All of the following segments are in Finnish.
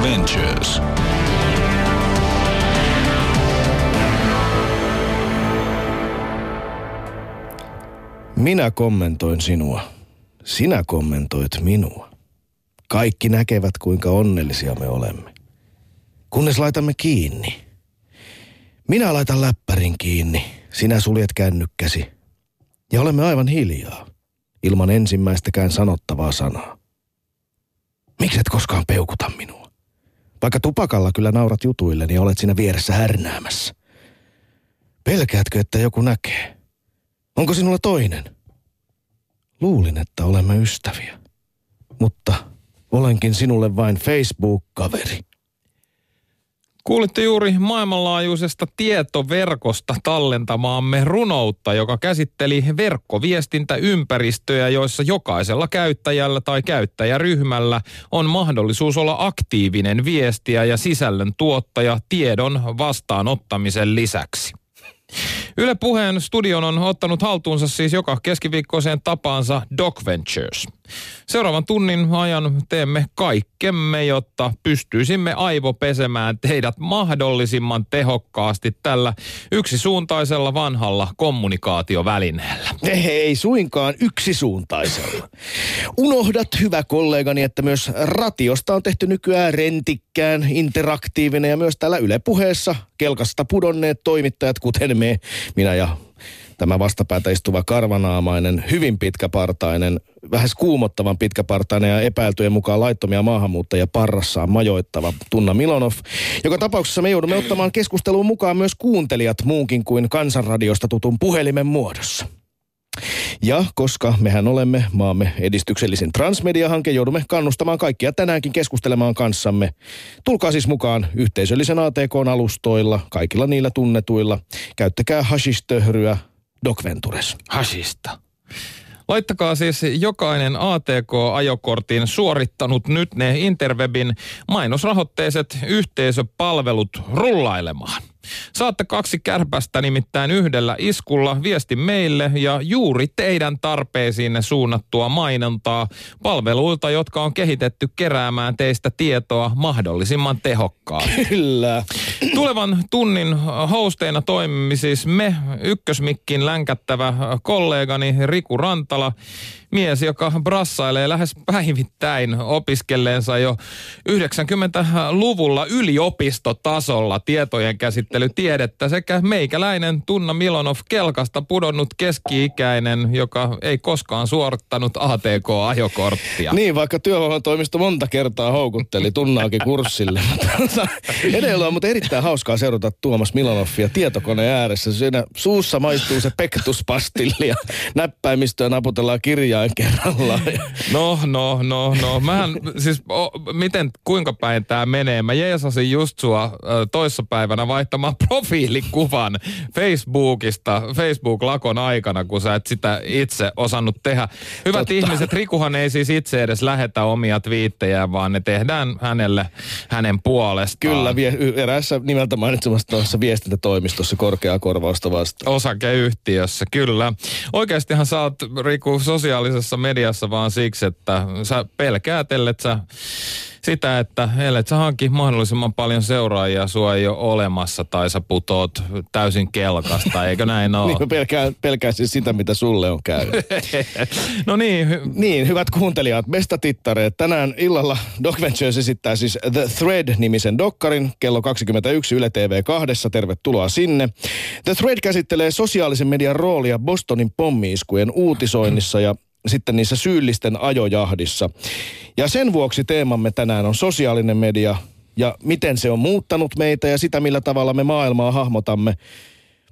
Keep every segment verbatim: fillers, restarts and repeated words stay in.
Doc Ventures. Minä kommentoin sinua. Sinä kommentoit minua. Kaikki näkevät, kuinka onnellisia me olemme. Kunnes laitamme kiinni. Minä laitan läppärin kiinni. Sinä suljet kännykkäsi. Ja olemme aivan hiljaa. Ilman ensimmäistäkään sanottavaa sanaa. Mikset koskaan peukuta minua? Vaikka tupakalla kyllä naurat jutuille, niin olet siinä vieressä härnäämässä. Pelkäätkö, että joku näkee? Onko sinulla toinen? Luulin, että olemme ystäviä. Mutta olenkin sinulle vain Facebook-kaveri. Kuulitte juuri maailmanlaajuisesta tietoverkosta tallentamaamme runoutta, joka käsitteli verkkoviestintäympäristöjä, joissa jokaisella käyttäjällä tai käyttäjäryhmällä on mahdollisuus olla aktiivinen viestiä ja sisällön tuottaja tiedon vastaanottamisen lisäksi. Yle Puheen studion on ottanut haltuunsa siis joka keskiviikkoiseen tapaansa Doc Ventures. Seuraavan tunnin ajan teemme kaikkemme, jotta pystyisimme aivopesemään teidät mahdollisimman tehokkaasti tällä yksisuuntaisella vanhalla kommunikaatiovälineellä. Ei suinkaan yksisuuntaisella. Unohdat, hyvä kollegani, että myös ratiosta on tehty nykyään rentikkään, interaktiivinen ja myös täällä Yle Puheessa kelkasta pudonneet toimittajat, kuten me, minä ja tämä vastapäätä istuva karvanaamainen, hyvin pitkäpartainen, vähän kuumottavan pitkäpartainen ja epäiltyjen mukaan laittomia maahanmuuttajia parrassaan majoittava Tunna Milonoff. Joka tapauksessa me joudumme ottamaan keskusteluun mukaan myös kuuntelijat muunkin kuin Kansanradiosta tutun puhelimen muodossa. Ja koska mehän olemme maamme edistyksellisen transmedia-hanke, joudumme kannustamaan kaikkia tänäänkin keskustelemaan kanssamme. Tulkaa siis mukaan yhteisöllisen A T K-alustoilla, kaikilla niillä tunnetuilla. Käyttäkää hashistöhryä Doc Ventures. Hashista. Laittakaa siis jokainen A T K-ajokortin suorittanut nyt ne Interwebin mainosrahoitteiset yhteisöpalvelut rullailemaan. Saatte kaksi kärpästä nimittäin yhdellä iskulla, viesti meille ja juuri teidän tarpeisiinne suunnattua mainontaa palveluilta, jotka on kehitetty keräämään teistä tietoa mahdollisimman tehokkaasti. Kyllä. Tulevan tunnin hosteina toimimme siis me, ykkösmikkin länkättävä kollegani Riku Rantala, mies, joka brassailee lähes päivittäin opiskelleensa jo yhdeksänkymmentäluvulla yliopistotasolla tietojen käsittelytiedettä sekä meikäläinen Tunna Milonoff, kelkasta pudonnut keski-ikäinen, joka ei koskaan suorittanut A T K-ajokorttia. Niin, vaikka työvoimatoimisto monta kertaa houkutteli Tunnaakin kurssille. Edellä on mutta erittäin hauskaa seurata Tuomas Milonoffia tietokoneen ääressä. Siinä suussa maistuu se pektuspastilli ja näppäimistöä naputellaan kirjaa kerrallaan. No, no, no, no. Mähän, siis o, miten, kuinka päin tää menee? Mä jeesasin just sua toissapäivänä vaihtamaan profiilikuvan Facebookista, Facebook-lakon aikana, kun sä et sitä itse osannut tehdä. Hyvät Totta. ihmiset, Rikuhan ei siis itse edes lähetä omia twiittejään, vaan ne tehdään hänelle, hänen puolestaan. Kyllä, vie, eräässä nimeltä mainitsemassa tuossa viestintätoimistossa korkeaa korvausta vastaan. Osakeyhtiössä, kyllä. Oikeastihan sä oot, Riku, sosiaalinen mediassa vaan siksi, että sä pelkäät, ellet sä sitä, että ellet sä hanki mahdollisimman paljon seuraajia, sua ei ole olemassa tai sä putoot täysin kelkasta, eikö näin ole? Niin pelkään, pelkään siis sitä, mitä sulle on käynyt. No niin. Hy- niin, hyvät kuuntelijat, besta tittareet. Tänään illalla Doc Ventures esittää siis The Thread-nimisen dokkarin kello kaksikymmentäyksi Yle T V kaksi. Tervetuloa sinne. The Thread käsittelee sosiaalisen median roolia Bostonin pommiiskujen uutisoinnissa ja sitten niissä syyllisten ajojahdissa. Ja sen vuoksi teemamme tänään on sosiaalinen media ja miten se on muuttanut meitä ja sitä, millä tavalla me maailmaa hahmotamme.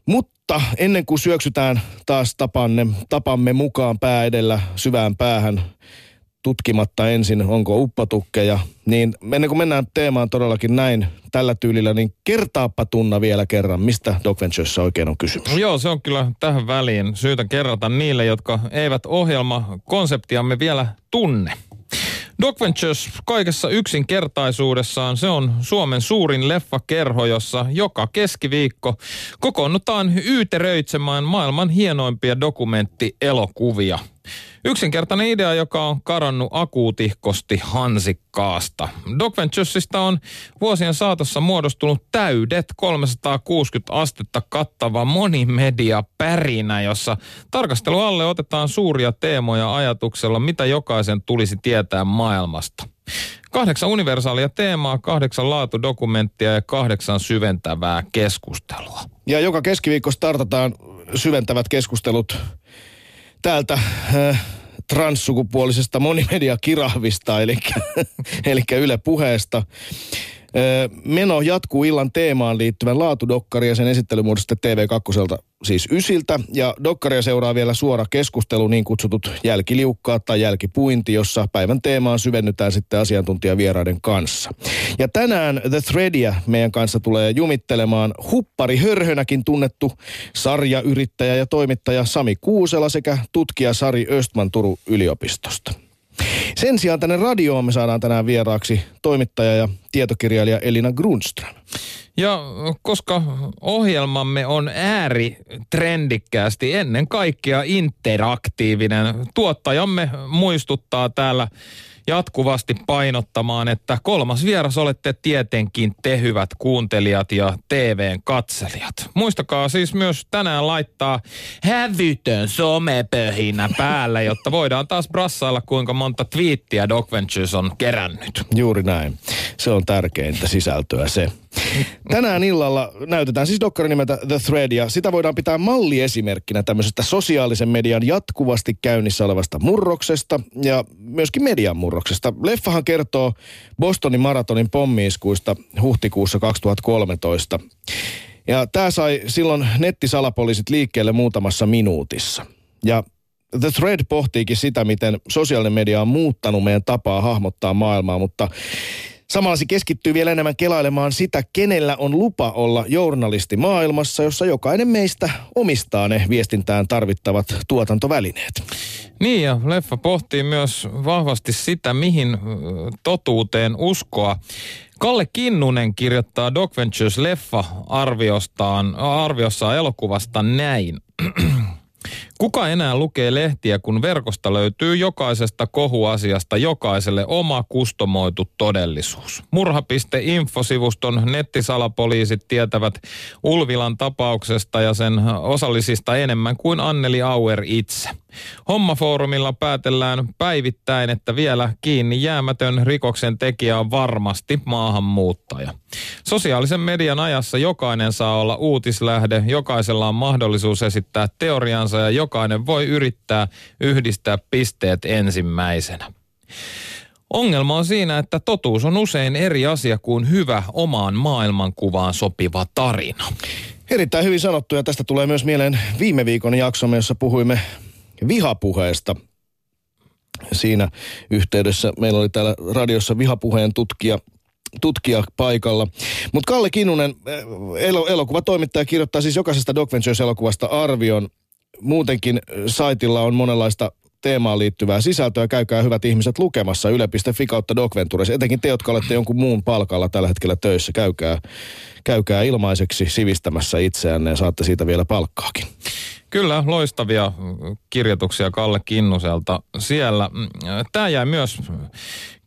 Mutta ennen kuin syöksytään taas tapanne, tapamme mukaan pää edellä syvään päähän, tutkimatta ensin, onko uppotukkeja, niin ennen kuin mennään teemaan todellakin näin tällä tyylillä, niin kertaappa Tunna vielä kerran, mistä Doc Venturesissa oikein on kysymys. Joo, se on kyllä tähän väliin syytä kerrata niille, jotka eivät ohjelmakonseptiamme vielä tunne. Doc Ventures kaikessa yksinkertaisuudessaan, se on Suomen suurin leffakerho, jossa joka keskiviikko kokoonnutaan yyteröitsemään maailman hienoimpia dokumenttielokuvia. Yksinkertainen idea, joka on karannut akuutihkosti hansikkaasta. Doc Venturesista on vuosien saatossa muodostunut täydet kolmesataakuusikymmentä astetta kattava monimediapärinä, jossa tarkastelun alle otetaan suuria teemoja ajatuksella, mitä jokaisen tulisi tietää maailmasta. Kahdeksan universaalia teemaa, kahdeksan laatudokumenttia ja kahdeksan syventävää keskustelua. Ja joka keskiviikko startataan syventävät keskustelut täältä äh, transsukupuolisesta monimediakirahvista, eli, eli Yle Puheesta. Äh, meno jatkuu illan teemaan liittyvän laatudokkari ja sen esittelymuodosta T V kakkoselta, siis ysiltä. Ja dokkaria seuraa vielä suora keskustelu, niin kutsutut jälkiliukkaat tai jälkipuinti, jossa päivän teemaan syvennytään sitten asiantuntijavieraiden kanssa. Ja tänään The Threadia meidän kanssa tulee jumittelemaan huppari hörhönäkin tunnettu sarjayrittäjä ja toimittaja Sami Kuusela sekä tutkija Sari Östman Turun yliopistosta. Sen sijaan tänne radioon me saadaan tänään vieraaksi toimittaja ja tietokirjailija Elina Grundström. Ja koska ohjelmamme on ääritrendikkäästi ennen kaikkea interaktiivinen, tuottajamme muistuttaa täällä jatkuvasti painottamaan, että kolmas vieras olette tietenkin te hyvät kuuntelijat ja T V:n katselijat. Muistakaa siis myös tänään laittaa hävytön somepöhinä päälle, jotta voidaan taas brassailla kuinka monta twiittiä Doc Ventures on kerännyt. Juuri näin. Se on tärkeintä sisältöä se. Tänään illalla näytetään siis dokkarin nimeltä The Thread ja sitä voidaan pitää malliesimerkkinä tämmöisestä sosiaalisen median jatkuvasti käynnissä olevasta murroksesta ja myöskin median murroksesta. Leffahan kertoo Bostonin maratonin pommi-iskuista huhtikuussa kaksituhattakolmetoista ja tämä sai silloin nettisalapoliisit liikkeelle muutamassa minuutissa ja The Thread pohtiikin sitä, miten sosiaalinen media on muuttanut meidän tapaa hahmottaa maailmaa, mutta samalla se keskittyy vielä enemmän kelailemaan sitä, kenellä on lupa olla journalisti maailmassa, jossa jokainen meistä omistaa ne viestintään tarvittavat tuotantovälineet. Niin ja leffa pohtii myös vahvasti sitä, mihin totuuteen uskoa. Kalle Kinnunen kirjoittaa Doc Ventures-leffa arviossaan elokuvasta näin. Kuka enää lukee lehtiä, kun verkosta löytyy jokaisesta kohuasiasta jokaiselle oma kustomoitu todellisuus? murha piste info -sivuston nettisalapoliisit tietävät Ulvilan tapauksesta ja sen osallisista enemmän kuin Anneli Auer itse. Hommafoorumilla päätellään päivittäin, että vielä kiinni jäämätön rikoksen tekijä on varmasti maahanmuuttaja. Sosiaalisen median ajassa jokainen saa olla uutislähde, jokaisella on mahdollisuus esittää teoriansa ja jokainen voi yrittää yhdistää pisteet ensimmäisenä. Ongelma on siinä, että totuus on usein eri asia kuin hyvä omaan maailmankuvaan sopiva tarina. Erittäin hyvin sanottu ja tästä tulee myös mieleen viime viikon jaksomme, jossa puhuimme vihapuheesta. Siinä yhteydessä meillä oli täällä radiossa vihapuheen tutkija, tutkija paikalla. Mutta Kalle Kinnunen, el- elokuvatoimittaja, kirjoittaa siis jokaisesta Doc Ventures-elokuvasta arvion. Muutenkin saitilla on monenlaista teemaan liittyvää sisältöä. Käykää hyvät ihmiset lukemassa yle piste fi kautta Doc Ventures. Etenkin te, jotka olette jonkun muun palkalla tällä hetkellä töissä, käykää, käykää ilmaiseksi sivistämässä itseänne ja saatte siitä vielä palkkaakin. Kyllä, loistavia kirjoituksia Kalle Kinnuselta siellä. Tämä jäi myös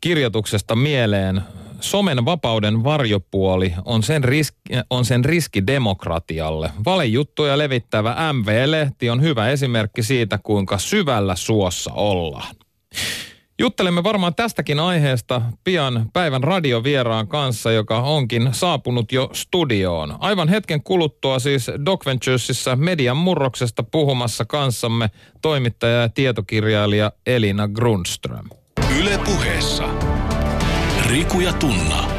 kirjoituksesta mieleen. Somen vapauden varjopuoli on sen, riski, on sen riski demokratialle. Valejuttuja levittävä M V-lehti on hyvä esimerkki siitä, kuinka syvällä suossa ollaan. Juttelemme varmaan tästäkin aiheesta pian päivän radiovieraan kanssa, joka onkin saapunut jo studioon. Aivan hetken kuluttua siis Doc Venturesissa median murroksesta puhumassa kanssamme toimittaja ja tietokirjailija Elina Grundström. Yle Puheessa Riku ja Tunna.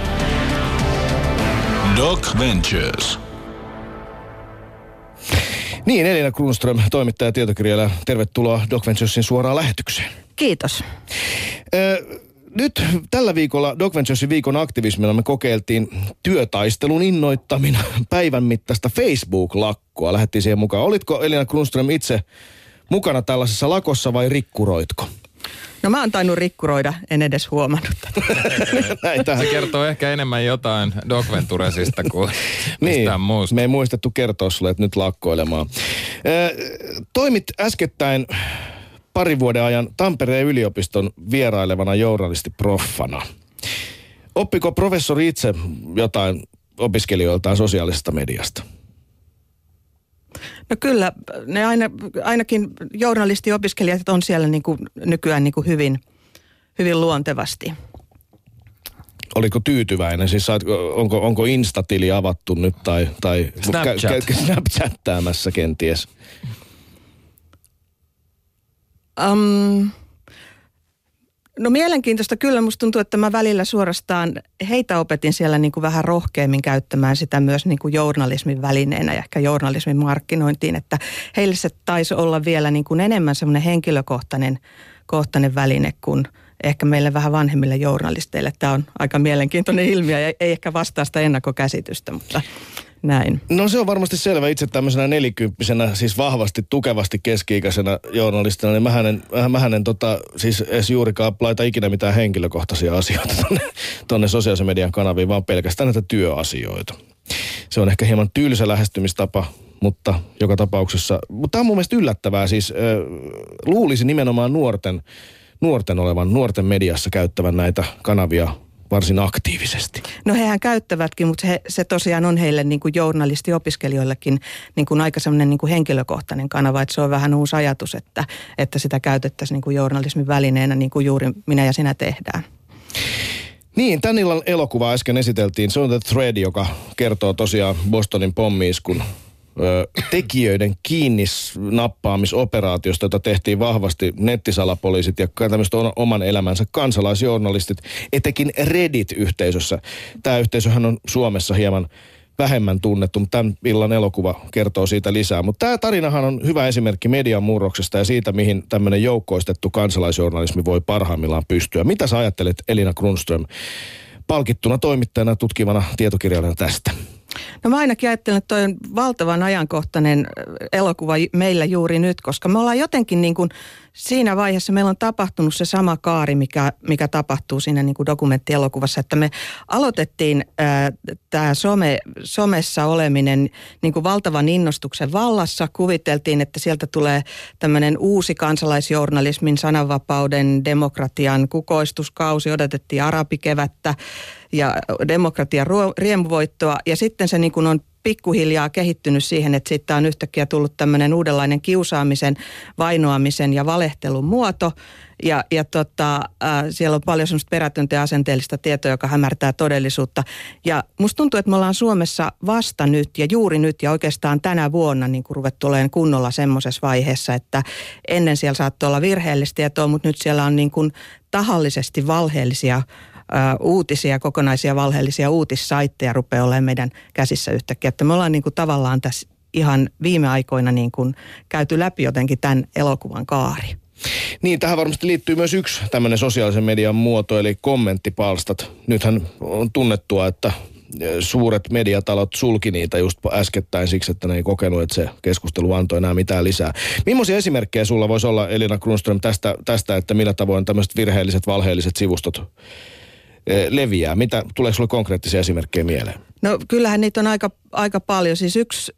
Doc Ventures. Niin, Elina Grundström, toimittaja ja tietokirjailija. Tervetuloa Doc Venturesin suoraan lähetykseen. Kiitos. Ö, nyt tällä viikolla Doc Venturesin viikon aktivismilla me kokeiltiin työtaistelun innoittamina päivän mittaista Facebook-lakkoa. Lähdettiin siihen mukaan. Olitko Elina Grundström itse mukana tällaisessa lakossa vai rikkuroitko? No mä oon tainnut rikkuroida, en edes huomannut. Se kertoo ehkä enemmän jotain Doc Venturesista kuin mistään niin, muusta. Me ei muistettu kertoa sulle, että nyt lakkoilemaan. Ö, toimit äskettäin pari vuoden ajan Tampereen yliopiston vierailevana journalistiproffana. Oppiko professori itse jotain opiskelijoiltaan sosiaalisesta mediasta? No kyllä, ne aina, ainakin journalistiopiskelijat on siellä niin kuin nykyään niin kuin hyvin, hyvin luontevasti. Oliko tyytyväinen? Siis onko, onko Insta-tili avattu nyt tai, tai Snapchat. kä- kä- Snapchattäämässä kenties? Um, no mielenkiintoista kyllä. Musta tuntuu, että mä välillä suorastaan heitä opetin siellä niin kuin vähän rohkeammin käyttämään sitä myös niin kuin journalismin välineenä ja ehkä journalismin markkinointiin. Että heille se taisi olla vielä niin kuin enemmän semmoinen henkilökohtainen kohtainen väline kuin ehkä meille vähän vanhemmille journalisteille. Tämä on aika mielenkiintoinen ilmiö ja ei ehkä vastaa sitä ennakkokäsitystä, mutta näin. No se on varmasti selvä itse tämmöisenä nelikymppisenä, siis vahvasti, tukevasti keski-ikäisenä journalistina, niin mähän en, mähän en tota, siis edes juurikaan laita ikinä mitään henkilökohtaisia asioita tonne, tonne sosiaalisen median kanaviin, vaan pelkästään näitä työasioita. Se on ehkä hieman tylsä lähestymistapa, mutta joka tapauksessa, mutta tämä on mun mielestä yllättävää, siis luulisi nimenomaan nuorten, nuorten olevan, nuorten mediassa käyttävän näitä kanavia varsin aktiivisesti. No hehän käyttävätkin, mutta he, se tosiaan on heille niin kuin journalistiopiskelijoillekin niin kuin aika semmoinen niin kuin henkilökohtainen kanava, että se on vähän uusi ajatus, että, että sitä käytettäisiin niin kuin journalismin välineenä niin kuin juuri minä ja sinä tehdään. Niin, tämän illan elokuva äsken esiteltiin. Se on The Thread, joka kertoo tosiaan Bostonin pommi-iskun tekijöiden kiinni nappaamisoperaatiosta, jota tehtiin vahvasti nettisalapoliisit ja tämmöiset oman elämänsä kansalaisjournalistit, etenkin Reddit-yhteisössä. Tämä yhteisöhän on Suomessa hieman vähemmän tunnettu, mutta tämän illan elokuva kertoo siitä lisää. Mutta tämä tarinahan on hyvä esimerkki median murroksesta ja siitä, mihin tämmöinen joukkoistettu kansalaisjournalismi voi parhaimmillaan pystyä. Mitä sä ajattelet, Elina Grundström, palkittuna toimittajana, tutkivana tietokirjailijana tästä? No mä ainakin ajattelen, että toi on valtavan ajankohtainen elokuva meillä juuri nyt, koska me ollaan jotenkin niin kuin siinä vaiheessa meillä on tapahtunut se sama kaari, mikä, mikä tapahtuu siinä niin kuin dokumenttielokuvassa, että me aloitettiin tämä some, somessa oleminen niin kuin valtavan innostuksen vallassa. Kuviteltiin, että sieltä tulee tämmöinen uusi kansalaisjournalismin, sananvapauden, demokratian kukoistuskausi, odotettiin arabikevättä ja demokratian riemuvoittoa ja sitten se niin kuin on pikkuhiljaa kehittynyt siihen, että siitä on yhtäkkiä tullut tämmöinen uudenlainen kiusaamisen, vainoamisen ja valehtelun muoto. Ja, ja tota, äh, siellä on paljon semmoista perätöntä ja asenteellista tietoa, joka hämärtää todellisuutta. Ja musta tuntuu, että me ollaan Suomessa vasta nyt ja juuri nyt ja oikeastaan tänä vuonna niin kuin ruvettu olemaan kunnolla semmoisessa vaiheessa, että ennen siellä saattoi olla virheellistä tietoa, mutta nyt siellä on niin kuin tahallisesti valheellisia uutisia, kokonaisia valheellisia uutissaitteja rupeaa olemaan meidän käsissä yhtäkkiä. Että me ollaan niin kuin tavallaan tässä ihan viime aikoina niin kuin käyty läpi jotenkin tämän elokuvan kaari. Niin, tähän varmasti liittyy myös yksi tämmöinen sosiaalisen median muoto, eli kommenttipalstat. Nythän on tunnettua, että suuret mediatalot sulki niitä just äskettäin siksi, että ne ei kokenut, että se keskustelu antoi enää mitään lisää. Millaisia esimerkkejä sulla voisi olla, Elina Grundström, tästä, tästä että millä tavoin tämmöiset virheelliset, valheelliset sivustot leviää? Mitä, tuleeko sinulle konkreettisia esimerkkejä mieleen? No kyllähän niitä on aika, aika paljon. Siis yksi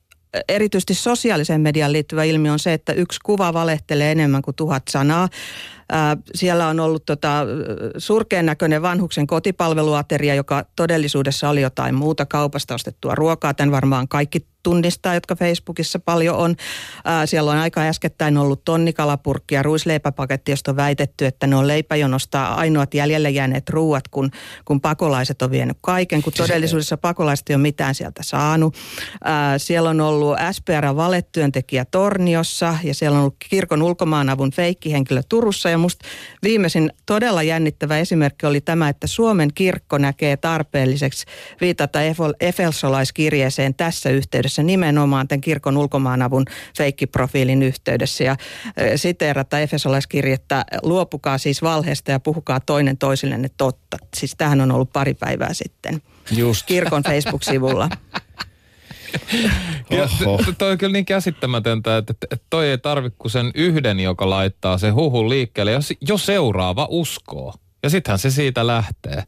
erityisesti sosiaaliseen mediaan liittyvä ilmiö on se, että yksi kuva valehtelee enemmän kuin tuhat sanaa. Äh, siellä on ollut tota, surkean näköinen vanhuksen kotipalveluateria, joka todellisuudessa oli jotain muuta kaupasta ostettua ruokaa. Tämän varmaan kaikki tunnistaa, jotka Facebookissa paljon on. Äh, siellä on aika äskettäin ollut tonnikalapurkki ja ruisleipäpaketti, josta on väitetty, että ne on leipäjonosta ainoat jäljelle jääneet ruuat, kun, kun pakolaiset on vienyt kaiken, kun todellisuudessa pakolaiset ei ole mitään sieltä saanut. Äh, siellä on ollut S P R-valetyöntekijä Torniossa ja siellä on ollut kirkon ulkomaanavun feikkihenkilö Turussa. Ja musta viimeisin todella jännittävä esimerkki oli tämä, että Suomen kirkko näkee tarpeelliseksi viitata efesolaiskirjeeseen tässä yhteydessä nimenomaan tämän kirkon ulkomaanavun feikkiprofiilin yhteydessä ja siteerata efesolaiskirjettä, luopukaa siis valheesta ja puhukaa toinen toisillenne totta. Siis tämähän on ollut pari päivää sitten just kirkon Facebook-sivulla. Toi on kyllä niin käsittämätöntä, että toi ei tarvitse kuin sen yhden, joka laittaa sen huhun liikkeelle, ja jo seuraava uskoo. Ja sittenhän se siitä lähtee.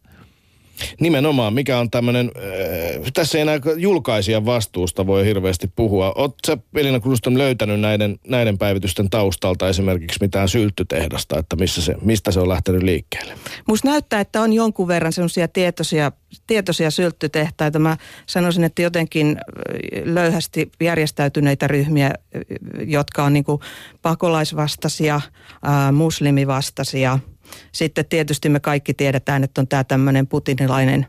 Nimenomaan, mikä on tämmöinen, äh, tässä ei enää julkaisijan vastuusta voi hirveästi puhua. Oletko sä, Elina Grundström, löytänyt näiden, näiden päivitysten taustalta esimerkiksi mitään sylttytehdasta, että missä se, mistä se on lähtenyt liikkeelle? Musta näyttää, että on jonkun verran semmoisia tietoisia, tietoisia sylttytehtaita. Mä sanoisin, että jotenkin löyhästi järjestäytyneitä ryhmiä, jotka on niin kuin pakolaisvastaisia, äh, muslimivastaisia. Sitten tietysti me kaikki tiedetään, että on tämä tämmöinen putinilainen,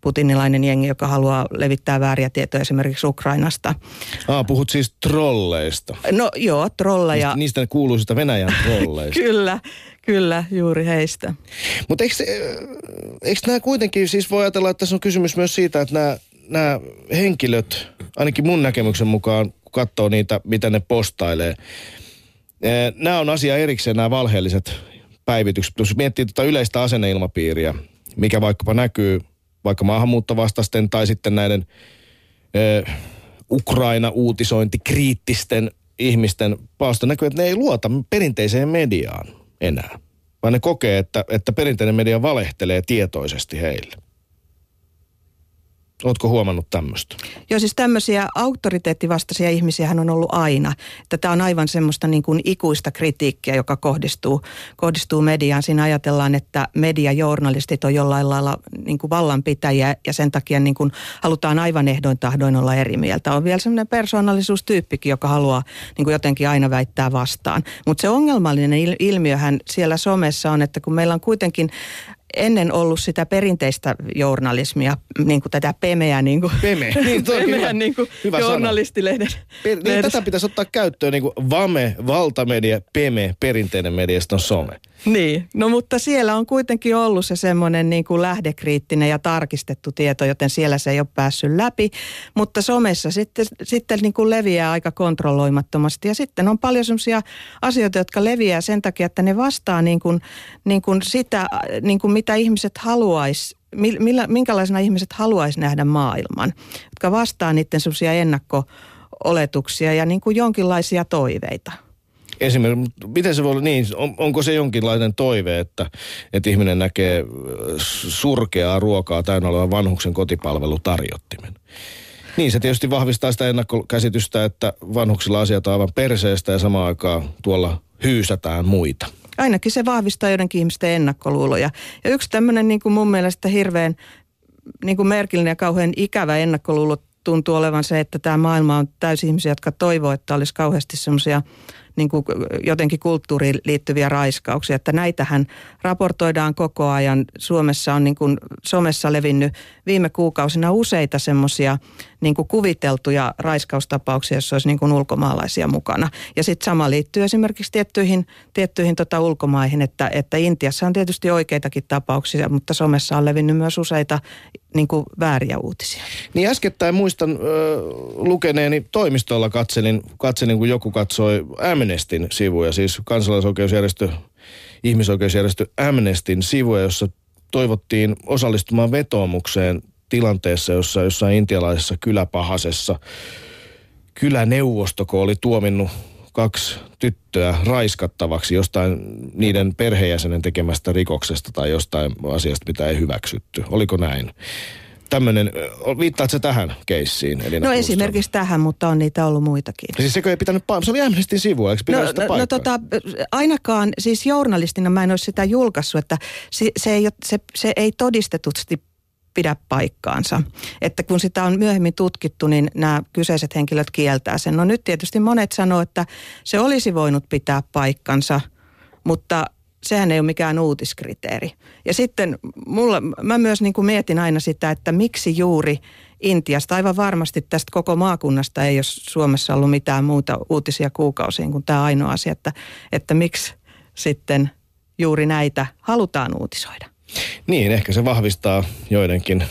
putinilainen jengi, joka haluaa levittää vääriä tietoja esimerkiksi Ukrainasta. Ah, puhut siis trolleista. No joo, trolleja. Niistä, niistä kuuluisista Venäjän trolleista. Kyllä, kyllä, juuri heistä. Mutta eikö, eikö nämä kuitenkin, siis voi ajatella, että tässä on kysymys myös siitä, että nämä, nämä henkilöt, ainakin mun näkemyksen mukaan, kun katsoo niitä, mitä ne postailee, nämä on asia erikseen, nämä valheelliset päivitykset. Jos miettii tuota yleistä asenneilmapiiriä, mikä vaikkapa näkyy vaikka maahanmuuttovastaisten tai sitten näiden eh, Ukraina-uutisointikriittisten ihmisten palsta, näkyy, että ne ei luota perinteiseen mediaan enää, vaan ne kokee, että, että perinteinen media valehtelee tietoisesti heille. Ootko huomannut tämmöistä? Joo, siis tämmöisiä auktoriteettivastaisia ihmisiähän on ollut aina. Tämä on aivan semmoista niin kuin ikuista kritiikkiä, joka kohdistuu, kohdistuu mediaan. Siinä ajatellaan, että mediajournalistit on jollain lailla niin kuin vallanpitäjiä ja sen takia niin kuin halutaan aivan ehdoin tahdoin olla eri mieltä. On vielä semmoinen persoonallisuustyyppikin, joka haluaa niin kuin jotenkin aina väittää vastaan. Mutta se ongelmallinen ilmiöhän siellä somessa on, että kun meillä on kuitenkin ennen ollut sitä perinteistä journalismia, niin kuin tätä pemeää, niin kuin, Peme. niin, pemeä, niin kuin journalistilehden. Pe- niin, tätä pitäisi ottaa käyttöön, niin kuin vame, valtamedia, peme, perinteinen media, sitten on some. Niin, no mutta siellä on kuitenkin ollut se semmoinen niin kuin lähdekriittinen ja tarkistettu tieto, joten siellä se ei ole päässyt läpi. Mutta somessa sitten, sitten niin kuin leviää aika kontrolloimattomasti. Ja sitten on paljon semmoisia asioita, jotka leviää sen takia, että ne vastaa niin kuin, niin kuin sitä, niin kuin mitä ihmiset haluaisi, minkälaisena ihmiset haluaisi nähdä maailman, jotka vastaa niiden semmoisia ennakko-oletuksia ja niin kuin jonkinlaisia toiveita. Esimerkiksi, miten se voi olla niin, on, onko se jonkinlainen toive, että, että ihminen näkee surkeaa ruokaa täynnä olevan vanhuksen kotipalvelutarjottimen? Niin, se tietysti vahvistaa sitä ennakkokäsitystä, että vanhuksilla asiat on aivan perseestä ja samaan aikaan tuolla hyysätään muita. Ainakin se vahvistaa joidenkin ihmisten ennakkoluuloja. Ja yksi tämmöinen niin kuin mun mielestä hirveän niin kuin merkillinen ja kauhean ikävä ennakkoluulo tuntuu olevan se, että tämä maailma on täysin ihmisiä, jotka toivoo, että olisi kauheasti semmoisia niin kuin jotenkin kulttuuriin liittyviä raiskauksia, että näitähän raportoidaan koko ajan. Suomessa on niin kuin somessa levinnyt viime kuukausina useita semmoisia niin kuin kuviteltuja raiskaustapauksia, joissa olisi niin kuin ulkomaalaisia mukana. Ja sitten sama liittyy esimerkiksi tiettyihin, tiettyihin tota ulkomaihin, että, että Intiassa on tietysti oikeitakin tapauksia, mutta somessa on levinnyt myös useita niin kuin vääriä uutisia. Niin äskettäin muistan äh, lukeneeni, toimistolla katselin, katselin, kun joku katsoi Amnestyn sivuja, siis kansalaisoikeusjärjestö, ihmisoikeusjärjestö Amnestyn sivuja, jossa toivottiin osallistumaan vetoomukseen tilanteessa, jossa jossain intialaisessa kyläpahasessa kyläneuvostoko oli tuominnut kaksi tyttöä raiskattavaksi jostain niiden perheenjäsenen tekemästä rikoksesta tai jostain asiasta, mitä ei hyväksytty. Oliko näin? Tämmöinen, viittaatko sä tähän keissiin? Elina, no esimerkiksi tähän, mutta on niitä ollut muitakin. Siis sekö ei pitänyt paikkaa? Se oli Amnestyn sivua, eikö pitänyt no, sitä paikkaa? No tota, ainakaan siis journalistina mä en olisi sitä julkaissut, että se, se, ei, se, se ei todistetusti pidä paikkaansa. Että kun sitä on myöhemmin tutkittu, niin nämä kyseiset henkilöt kieltää sen. No nyt tietysti monet sanoo, että se olisi voinut pitää paikkansa, mutta sehän ei ole mikään uutiskriteeri. Ja sitten mulla, mä myös niin kuin mietin aina sitä, että miksi juuri Intiasta, aivan varmasti tästä koko maakunnasta ei ole Suomessa ollut mitään muuta uutisia kuukausiin kuin tämä ainoa asia, että, että miksi sitten juuri näitä halutaan uutisoida. Niin, ehkä se vahvistaa joidenkin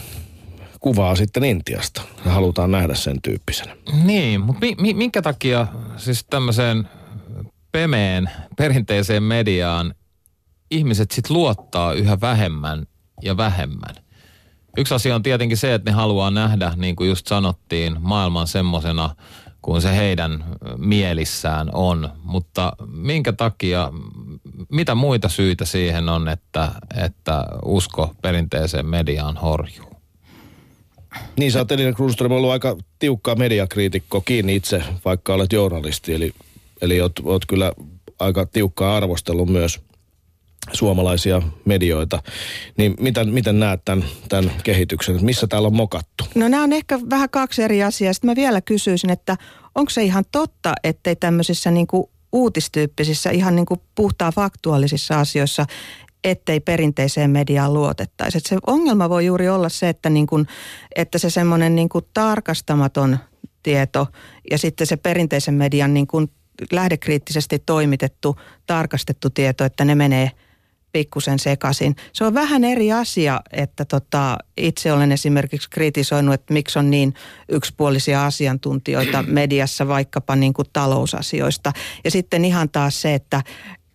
kuvaa sitten Intiasta. Halutaan nähdä sen tyyppisenä. Niin, mutta mi- mi- minkä takia siis tämmöiseen pemeen, perinteiseen mediaan ihmiset sit luottaa yhä vähemmän ja vähemmän? Yksi asia on tietenkin se, että ne haluaa nähdä, niin kuin just sanottiin, maailman semmosena, kuin se heidän mielissään on. Mutta minkä takia, mitä muita syitä siihen on, että, että usko perinteiseen mediaan horjuu? Niin, sä oot Elina Grundström ollut aika tiukka mediakriitikkokin itse, vaikka olet journalisti. Eli, eli oot, oot kyllä aika tiukkaa arvostellut myös suomalaisia medioita. Niin miten, miten näet tämän, tämän kehityksen? Missä täällä on mokattu? No nämä on ehkä vähän kaksi eri asiaa. Sitten mä vielä kysyisin, että onko se ihan totta, ettei tämmöisissä niin kuin uutistyyppisissä, ihan niin kuin puhtaan faktuaalisissa asioissa, ettei perinteiseen mediaan luotettaisi. Et se ongelma voi juuri olla se, että, niin kun, että se semmoinen niin kun tarkastamaton tieto ja sitten se perinteisen median niin kun lähdekriittisesti toimitettu, tarkastettu tieto, että ne menee pikkusen sekaisin. Se on vähän eri asia, että tota, itse olen esimerkiksi kritisoinut, että miksi on niin yksipuolisia asiantuntijoita mediassa vaikkapa niin kun talousasioista. Ja sitten ihan taas se, että,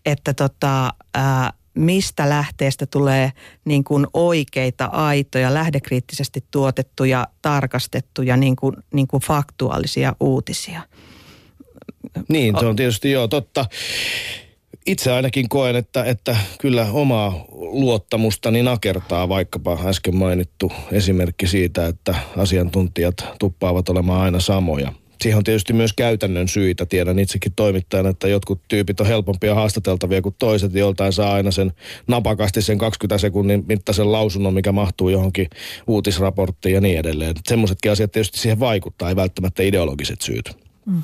että tota, ää, mistä lähteestä tulee niin kuin oikeita, aitoja, lähdekriittisesti tuotettuja, tarkastettuja, niin kuin, niin kuin faktuaalisia uutisia. Niin, se on tietysti joo, totta. Itse ainakin koen, että, että kyllä omaa luottamustani nakertaa vaikkapa äsken mainittu esimerkki siitä, että asiantuntijat tuppaavat olemaan aina samoja. Siihen on tietysti myös käytännön syitä. Tiedän itsekin toimittajana, että jotkut tyypit on helpompia haastateltavia kuin toiset. Joltain saa aina sen napakasti sen kaksikymmentä sekunnin mittaisen lausunnon, mikä mahtuu johonkin uutisraporttiin ja niin edelleen. Semmoisetkin asiat tietysti siihen vaikuttaa, ei välttämättä ideologiset syyt. Mm.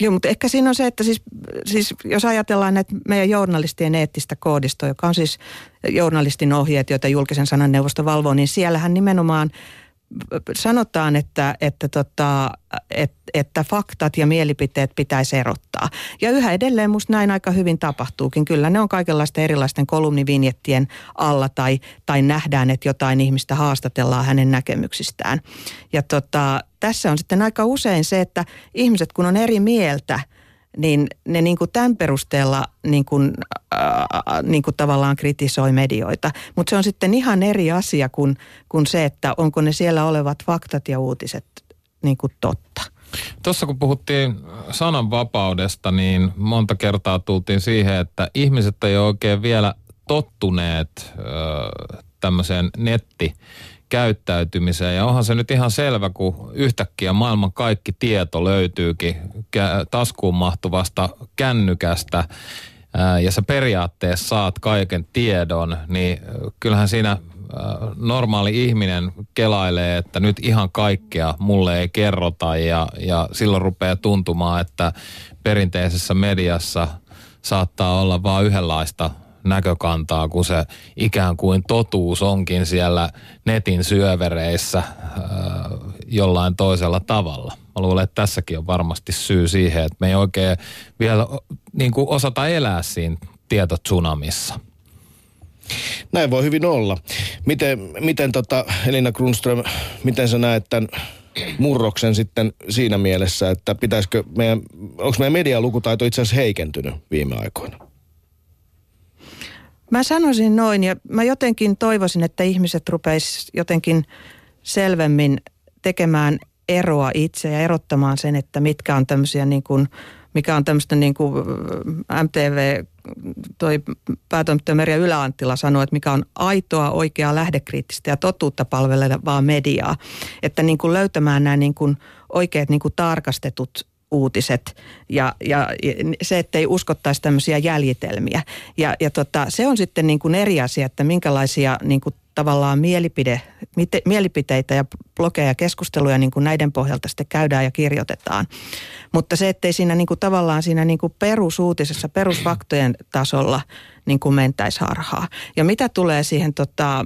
Joo, mutta ehkä siinä on se, että siis, siis jos ajatellaan näitä meidän journalistien eettistä koodistoa, joka on siis journalistin ohjeet, joita julkisen sanan neuvosto valvoo, niin siellähän nimenomaan sanotaan, että, että, tota, et, että faktat ja mielipiteet pitäisi erottaa. Ja yhä edelleen musta näin aika hyvin tapahtuukin. Kyllä ne on kaikenlaisten erilaisten kolumnivinjettien alla tai, tai nähdään, että jotain ihmistä haastatellaan hänen näkemyksistään. Ja tota, tässä on sitten aika usein se, että ihmiset kun on eri mieltä, niin ne niin kuin tämän perusteella niin kuin, äh, niin kuin tavallaan kritisoi medioita. Mutta se on sitten ihan eri asia kuin, kuin se, että onko ne siellä olevat faktat ja uutiset niin kuin totta. Tuossa kun puhuttiin sananvapaudesta, niin monta kertaa tultiin siihen, että ihmiset ei ole oikein vielä tottuneet äh, tämmöiseen nettikäyttäytymiseen. Ja onhan se nyt ihan selvä, kun yhtäkkiä maailman kaikki tieto löytyykin taskuun mahtuvasta kännykästä ja sä periaatteessa saat kaiken tiedon, niin kyllähän siinä normaali ihminen kelailee, että nyt ihan kaikkea mulle ei kerrota ja, ja silloin rupeaa tuntumaan, että perinteisessä mediassa saattaa olla vaan yhdenlaista näkökantaa, kun se ikään kuin totuus onkin siellä netin syövereissä öö, jollain toisella tavalla. Mä luulen, että tässäkin on varmasti syy siihen, että me ei oikein vielä niin kuin osata elää siinä tietotsunamissa. Näin voi hyvin olla. Miten, miten tota, Elina Grundström, miten sä näet tämän murroksen sitten siinä mielessä, että pitäisikö meidän, onko meidän medialukutaito itse asiassa heikentynyt viime aikoina? Mä sanoisin noin ja mä jotenkin toivoisin, että ihmiset rupeis jotenkin selvemmin tekemään eroa itse ja erottamaan sen, että mitkä on tämmöisiä niin kuin, mikä on tämmöistä niin kuin M T V, toi päätoimittaja Merja Ylä-Anttila sanoi, että mikä on aitoa, oikeaa, lähdekriittistä ja totuutta palvelevaa mediaa. Että niin kuin löytämään nämä niin kuin oikeat niin kuin tarkastetut uutiset ja, ja se, ettei uskottaisi tämmöisiä jäljitelmiä. Ja, ja tota, se on sitten niin kuin eri asia, että minkälaisia niin kuin tavallaan mielipide, mite, mielipiteitä ja blogeja ja keskusteluja niin kuin näiden pohjalta sitten käydään ja kirjoitetaan. Mutta se, ettei siinä niin kuin tavallaan siinä niin kuin perusuutisessa, perusfaktojen tasolla niin kuin mentäisi harhaa. Ja mitä tulee siihen tota,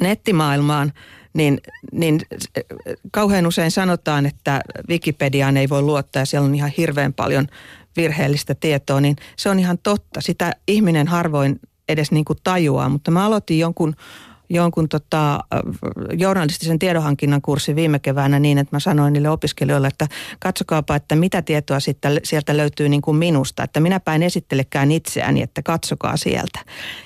nettimaailmaan, Niin, niin kauhean usein sanotaan, että Wikipediaan ei voi luottaa ja siellä on ihan hirveän paljon virheellistä tietoa, niin se on ihan totta. Sitä ihminen harvoin edes niin kuin tajuaa, mutta mä aloitin jonkun, jonkun tota, journalistisen tiedonhankinnan kurssin viime keväänä niin, että mä sanoin niille opiskelijoille, että katsokaapa, että mitä tietoa sitten sieltä löytyy niin kuin minusta, että minäpä en esittelekään itseäni, että katsokaa sieltä.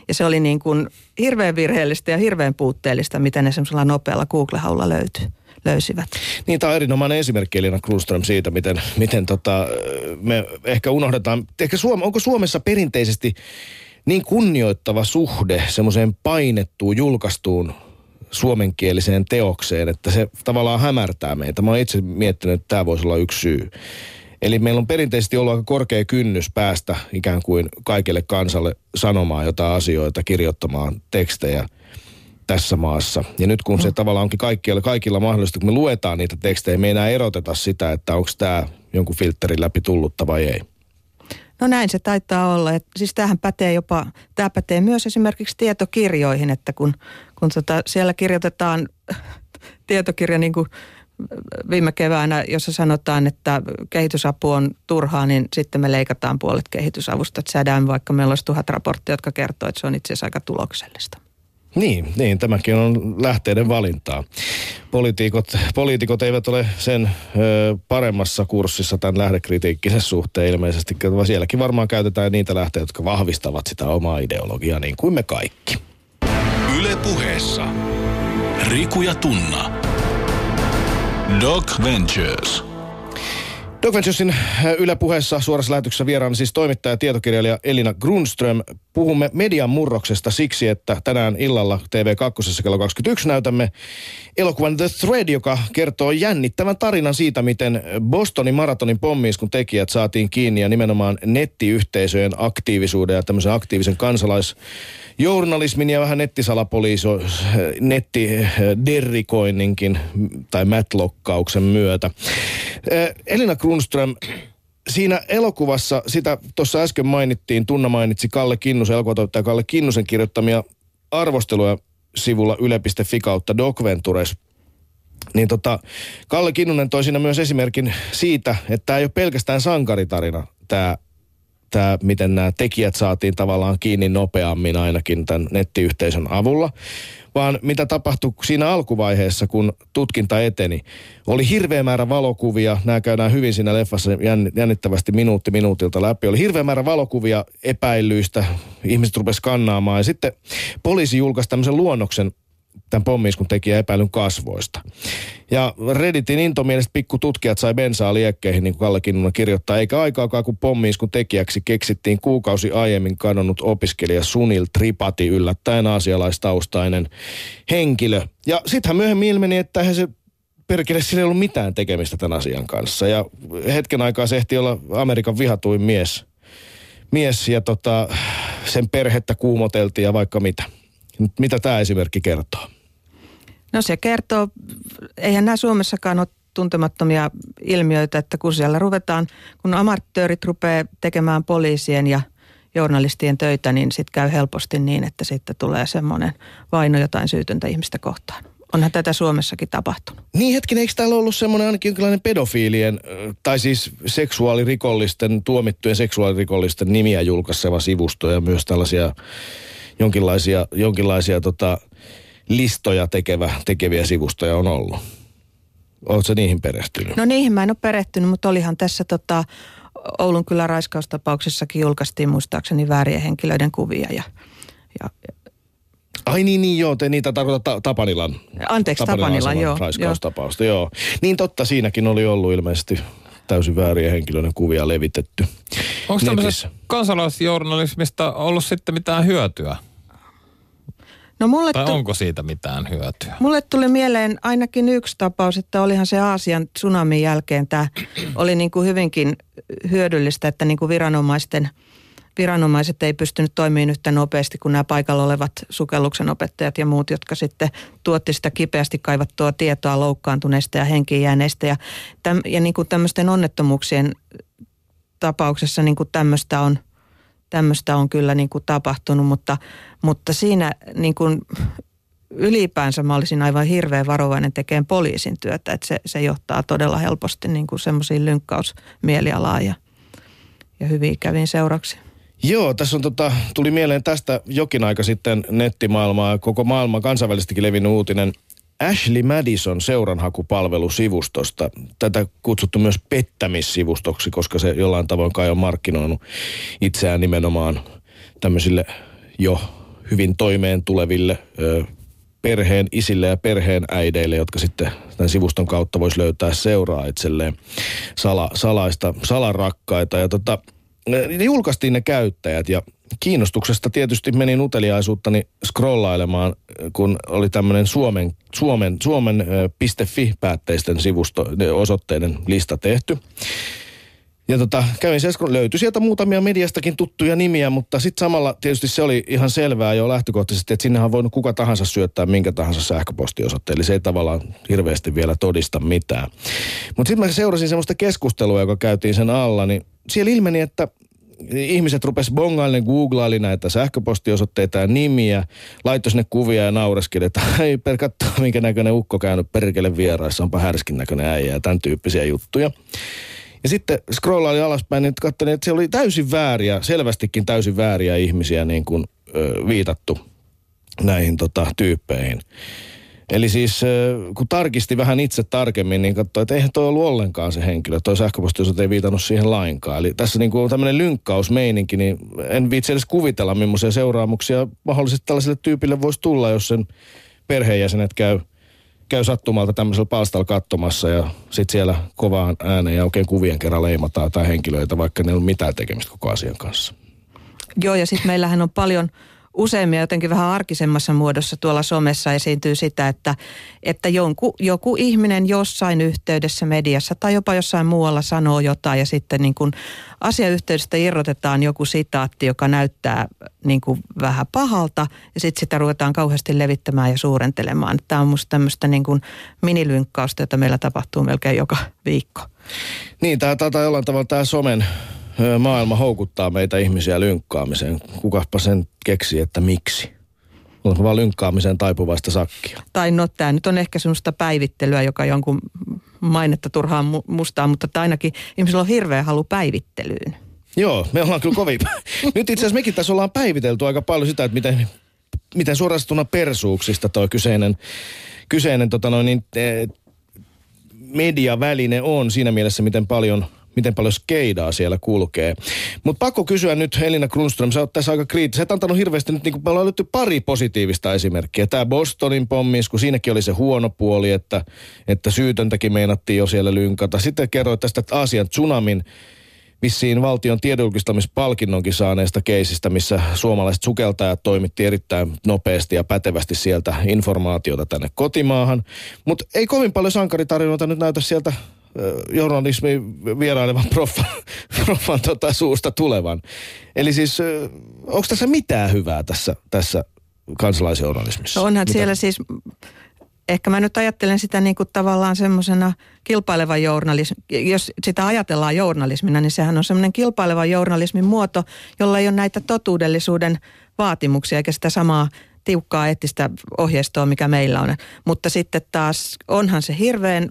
Ja se oli niin kuin hirveän virheellistä ja hirveän puutteellista, mitä ne semmoisella nopealla Google-haulla löytyy. löysivät. Niin, tämä on erinomainen esimerkki, Elina Grundström, siitä, miten, miten tota, me ehkä unohdetaan, ehkä Suom, onko Suomessa perinteisesti niin kunnioittava suhde semmoiseen painettuun, julkaistuun suomenkieliseen teokseen, että se tavallaan hämärtää meitä. Mä oon itse miettinyt, että tämä voisi olla yksi syy. Eli meillä on perinteisesti ollut aika korkea kynnys päästä ikään kuin kaikille kansalle sanomaan jotain asioita, kirjoittamaan tekstejä tässä maassa. Ja nyt kun se tavallaan onkin kaikkialla, kaikilla mahdollista, kun me luetaan niitä tekstejä, me ei enää eroteta sitä, että onko tämä jonkun filtterin läpi tullutta vai ei. No näin se taitaa olla. Et siis tämähän pätee jopa, tämä pätee myös esimerkiksi tietokirjoihin, että kun, kun tota siellä kirjoitetaan tietokirja niin kuin viime keväänä, jossa sanotaan, että kehitysapu on turhaa, niin sitten me leikataan puolet kehitysavusta. Että sädään, vaikka meillä olisi tuhat raporttia, jotka kertoo, että se on itse asiassa aika tuloksellista. Niin, niin, tämäkin on lähteiden valintaa. Poliitikot, poliitikot eivät ole sen ö, paremmassa kurssissa tämän lähdekritiikkisen suhteen ilmeisesti, vaan sielläkin varmaan käytetään niitä lähteitä, jotka vahvistavat sitä omaa ideologiaa, niin kuin me kaikki. Yle Puheessa Riku ja Tunna. Doc Ventures. Doc Venturesin Yle Puheessa suorassa lähetyksessä vieraana siis toimittaja ja tietokirjailija Elina Grundström. Puhumme median murroksesta siksi, että tänään illalla T V kaksi kello kaksikymmentäyksi näytämme elokuvan The Thread, joka kertoo jännittävän tarinan siitä, miten Bostonin maratonin pommiiskun tekijät saatiin kiinni ja nimenomaan nettiyhteisöjen aktiivisuuden ja tämmöisen aktiivisen kansalaisjournalismin ja vähän nettisalapoliiso, nettiderrikoinninkin tai mätlokkauksen myötä. Elina Grundström, siinä elokuvassa, sitä tuossa äsken mainittiin, Tunna mainitsi Kalle Kinnusen, elokuvatoimittaja Kalle Kinnusen kirjoittamia arvosteluja sivulla yle piste fi kautta Doc Ventures. Niin tota, Kalle Kinnunen toi siinä myös esimerkin siitä, että tämä ei ole pelkästään sankaritarina, tämä, tämä miten nämä tekijät saatiin tavallaan kiinni nopeammin ainakin tämän nettiyhteisön avulla, vaan mitä tapahtui siinä alkuvaiheessa, kun tutkinta eteni. Oli hirveä määrä valokuvia, nämä käydään hyvin siinä leffassa jännittävästi minuutti minuutilta läpi. Oli hirveä määrä valokuvia epäilyistä, ihmiset rupesivat skannaamaan ja sitten poliisi julkaisi tämmöisen luonnoksen tämän pommiiskun tekijä epäilyn kasvoista. Ja Redditin intomielestä pikkututkijat sai bensaa liekkeihin, niin kuin Kalle Kinnunen kirjoittaa, eikä aikaakaan kun pommiiskun tekijäksi keksittiin kuukausi aiemmin kadonnut opiskelija Sunil Tripati, yllättäen aasialaistaustainen henkilö. Ja sittenhän myöhemmin ilmeni, että eihän se perkele, sillä ei ollut mitään tekemistä tämän asian kanssa. Ja hetken aikaa se ehti olla Amerikan vihatuin mies. Mies ja tota, sen perhettä kuumoteltiin ja vaikka mitä. Mitä tämä esimerkki kertoo? No se kertoo, eihän nämä Suomessakaan ole tuntemattomia ilmiöitä, että kun siellä ruvetaan, kun amatöörit rupeaa tekemään poliisien ja journalistien töitä, niin sitten käy helposti niin, että sitten tulee semmoinen vaino jotain syytöntä ihmistä kohtaan. Onhan tätä Suomessakin tapahtunut. Niin hetken, eikö täällä ollut semmoinen ainakin jonkinlainen pedofiilien, tai siis seksuaalirikollisten, tuomittujen seksuaalirikollisten nimiä julkaiseva sivusto ja myös tällaisia jonkinlaisia, jonkinlaisia tota, listoja tekevä, tekeviä sivustoja on ollut. Oletko niihin perehtynyt? No niihin mä en ole perehtynyt, mutta olihan tässä tota, Oulun kylän raiskaustapauksessakin julkaistiin muistaakseni väärien henkilöiden kuvia ja... ja, ja. Ai niin, niin joo, te niitä tarkoittaa Tapanilan. Anteeksi, Tapanilan, Tapanilan joo. Raiskaustapausta, joo. joo. Niin totta, siinäkin oli ollut ilmeisesti täysin väärien henkilöiden kuvia levitetty. Onko tämmöisessä kansalaisjournalismista ollut sitten mitään hyötyä? No mulle tai tu- onko siitä mitään hyötyä? Mulle tuli mieleen ainakin yksi tapaus, että olihan se Aasian tsunamin jälkeen. Tämä oli niin kuin hyvinkin hyödyllistä, että niin kuin viranomaisten, viranomaiset ei pystynyt toimimaan yhtä nopeasti kuin nämä paikalla olevat sukelluksen opettajat ja muut, jotka sitten tuotti sitä kipeästi kaivattua tietoa loukkaantuneista ja henkiin jääneistä. Ja, täm, ja niin kuin tämmöisten onnettomuuksien tapauksessa niin kuin tämmöistä on, tämmöistä on kyllä niin kuin tapahtunut, mutta, mutta siinä niin kuin ylipäänsä mä olisin aivan hirveän varovainen tekemään poliisin työtä, että se, se johtaa todella helposti niin kuin semmoisiin lynkkausmielialaan ja, ja hyvin ikäviin seuraksi. Joo, tässä on tota, tuli mieleen tästä jokin aika sitten nettimaailmaa, koko maailma kansainvälisestikin levinnyt uutinen Ashley Madison seuranhakupalvelusivustosta. Tätä kutsuttu myös pettämissivustoksi, koska se jollain tavoin kai on markkinoinut itseään nimenomaan tämmöisille jo hyvin toimeen tuleville ö, perheen isille ja perheen äideille, jotka sitten tämän sivuston kautta voisi löytää seuraa itselleen sala, salaista, salarakkaita. Ja tota, ne julkaistiin ne käyttäjät ja kiinnostuksesta tietysti menin uteliaisuuttani scrollailemaan, kun oli tämmöinen Suomen, Suomen, Suomen .fi-päätteisten sivusto, osoitteiden lista tehty. Ja tota, kävin se, löytyi sieltä muutamia mediastakin tuttuja nimiä, mutta sitten samalla tietysti se oli ihan selvää jo lähtökohtaisesti, että sinnehän on voinut kuka tahansa syöttää minkä tahansa sähköpostiosoitteen, eli se ei tavallaan hirveästi vielä todista mitään. Mutta sitten mä seurasin semmoista keskustelua, joka käytiin sen alla, niin siellä ilmeni, että ihmiset rupesivat bongailemaan, googlaili näitä sähköpostiosoitteita ja nimiä, laittoi sinne kuvia ja naureskeli, että ei per katsoa minkä näköinen ukko käynyt perkele vieraissa, onpa härskin näköinen äijä ja tämän tyyppisiä juttuja. Ja sitten scrollaili alaspäin, niin katselin, että se oli täysin vääriä, selvästikin täysin vääriä ihmisiä niin kuin ö, viitattu näihin tota, tyyppeihin. Eli siis ö, kun tarkisti vähän itse tarkemmin, niin katsoi, että eihän toi ollut ollenkaan se henkilö. Toi sähköpostiosoite ei viitannut siihen lainkaan. Eli tässä niin kuin tämmöinen lynkkausmeininki, niin en viitsi edes kuvitella, millaisia seuraamuksia mahdollisesti tällaiselle tyypille voisi tulla, jos sen perheenjäsenet käy... käy sattumalta tämmöisellä palstalla katsomassa ja sitten siellä kovaan ääneen ja oikein kuvien kerran leimataan jotain henkilöitä, vaikka ne ei ole mitään tekemistä koko asian kanssa. Joo, ja sitten meillähän on paljon useimmia jotenkin vähän arkisemmassa muodossa tuolla somessa esiintyy sitä, että, että jonku, joku ihminen jossain yhteydessä mediassa tai jopa jossain muualla sanoo jotain ja sitten niin kuin asiayhteydestä irrotetaan joku sitaatti, joka näyttää niin kuin vähän pahalta ja sitten sitä ruvetaan kauheasti levittämään ja suurentelemaan. Tämä on musta tämmöistä niin kuin minilynkkausta, jota meillä tapahtuu melkein joka viikko. Niin, tämä taitaa jollain tavalla tämä somen... maailma houkuttaa meitä ihmisiä lynkkaamiseen. Kukapa sen keksii, että miksi? Ollaanko vaan lynkkaamiseen taipuvaista sakkia? Tai no, tämä nyt on ehkä semmoista päivittelyä, joka jonkun mainetta turhaan mustaa, mutta ainakin ihmisillä on hirveä halu päivittelyyn. Joo, me ollaan kyllä kovin. Nyt itse asiassa mekin tässä ollaan päivitelty aika paljon sitä, että miten, miten suorastuna persuuksista toi kyseinen, kyseinen tota noin, niin, eh, mediaväline on siinä mielessä, miten paljon... miten paljon skeidaa siellä kulkee. Mutta pakko kysyä nyt, Elina Grundström, sä oot tässä aika kriittinen. Sä et antanut hirveästi nyt, niin kun me ollaan löytynyt pari positiivista esimerkkiä. Tämä Bostonin pommiis, kun siinäkin oli se huono puoli, että, että syytöntäkin meinattiin jo siellä lynkata. Sitten kerroit tästä Aasian tsunamin vissiin valtion tiedonjulkistamispalkinnonkin saaneesta keisistä, missä suomalaiset sukeltajat toimitti erittäin nopeasti ja pätevästi sieltä informaatiota tänne kotimaahan. Mutta ei kovin paljon sankaritarinoita nyt näytä sieltä journalismi vierailevan profan, profan tota suusta tulevan. Eli siis, onko tässä mitään hyvää tässä, tässä kansalaisjournalismissa? No onhan Mitä? Siellä siis, ehkä mä nyt ajattelen sitä niin kuin tavallaan semmoisena kilpailevan journalismin, jos sitä ajatellaan journalismina, niin sehän on semmoinen kilpailevan journalismin muoto, jolla ei ole näitä totuudellisuuden vaatimuksia eikä sitä samaa tiukkaa eettistä ohjeistoa, mikä meillä on. Mutta sitten taas onhan se hirveän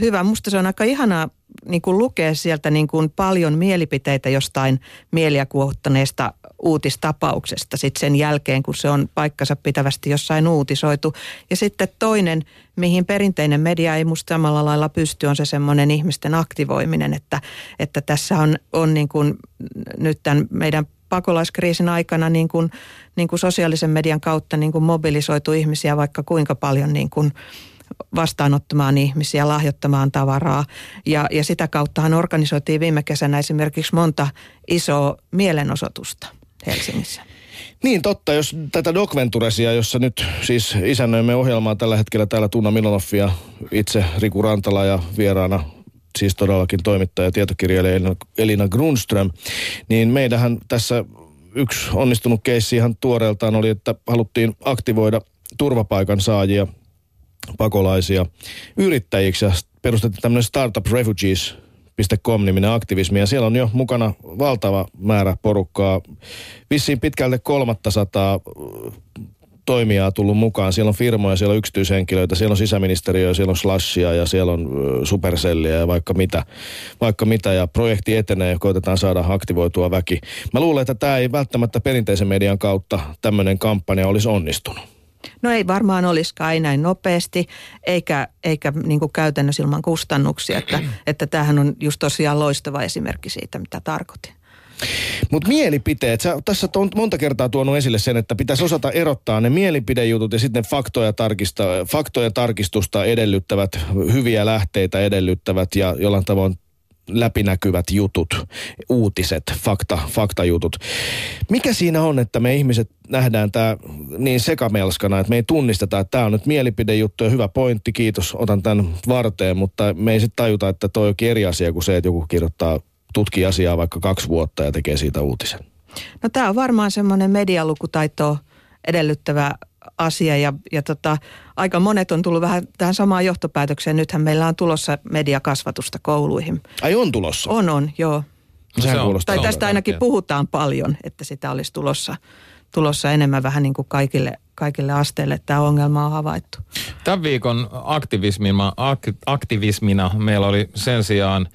hyvä. Musta se on aika ihanaa niin kuin lukea sieltä niin kuin paljon mielipiteitä jostain mieliä kuohuttaneesta uutistapauksesta sitten sen jälkeen, kun se on paikkansa pitävästi jossain uutisoitu. Ja sitten toinen, mihin perinteinen media ei musta samalla lailla pysty, on se semmoinen ihmisten aktivoiminen, että, että tässä on, on niin kuin nyt tämän meidän pakolaiskriisin aikana niin kuin, niin kuin sosiaalisen median kautta niin kuin mobilisoitu ihmisiä vaikka kuinka paljon niin kuin vastaanottamaan ihmisiä, lahjoittamaan tavaraa. Ja, ja sitä kauttahan organisoitiin viime kesänä esimerkiksi monta isoa mielenosoitusta Helsingissä. Niin totta, jos tätä Doc Venturesia, jossa nyt siis isännöimme ohjelmaa tällä hetkellä täällä Tunna Milonoff ja itse Riku Rantala ja vieraana siis todellakin toimittaja ja tietokirjailija Elina, Elina Grundström, niin meidähän tässä yksi onnistunut keissi ihan tuoreeltaan oli, että haluttiin aktivoida turvapaikan saajia, pakolaisia yrittäjiksi ja perustettiin tämmöinen startup refugees dot com-niminen aktivismi ja siellä on jo mukana valtava määrä porukkaa. Vissiin pitkälti kolmatta sataa toimijaa tullut mukaan. Siellä on firmoja, siellä on yksityishenkilöitä, siellä on sisäministeriöä, siellä on slashia ja siellä on superselliä ja vaikka mitä. Vaikka mitä ja projekti etenee ja koitetaan saada aktivoitua väki. Mä luulen, että tämä ei välttämättä perinteisen median kautta tämmöinen kampanja olisi onnistunut. No ei varmaan olisikaan, ei näin nopeasti, eikä, eikä niin kuin käytännössä ilman kustannuksia, että, että tämähän on just tosiaan loistava esimerkki siitä, mitä tarkoitin. Mutta mielipiteet, sä tässä on monta kertaa tuonut esille sen, että pitäisi osata erottaa ne mielipidejutut ja sitten faktoja, tarkista, faktoja tarkistusta edellyttävät, hyviä lähteitä edellyttävät ja jollain tavoin läpinäkyvät jutut, uutiset, fakta, faktajutut. Mikä siinä on, että me ihmiset nähdään tämä niin sekamelskana, että me ei tunnisteta, että tämä on nyt mielipidejuttu ja hyvä pointti, kiitos, otan tämän varteen, mutta me ei sitten tajuta, että toi on jokin eri asia kuin se, että joku kirjoittaa, tutkii asiaa vaikka kaksi vuotta ja tekee siitä uutisen. No tämä on varmaan semmoinen medialukutaitoa edellyttävä asia ja, ja tota, aika monet on tullut vähän tähän samaan johtopäätökseen. Nythän meillä on tulossa mediakasvatusta kouluihin. Ai on tulossa? On, on, joo. Se on, tai on, tästä on, ainakin on. Puhutaan paljon, että sitä olisi tulossa, tulossa enemmän vähän niin kuin kaikille, kaikille asteille. Tämä ongelma on havaittu. Tämän viikon aktivismina, ak, aktivismina meillä oli sen sijaan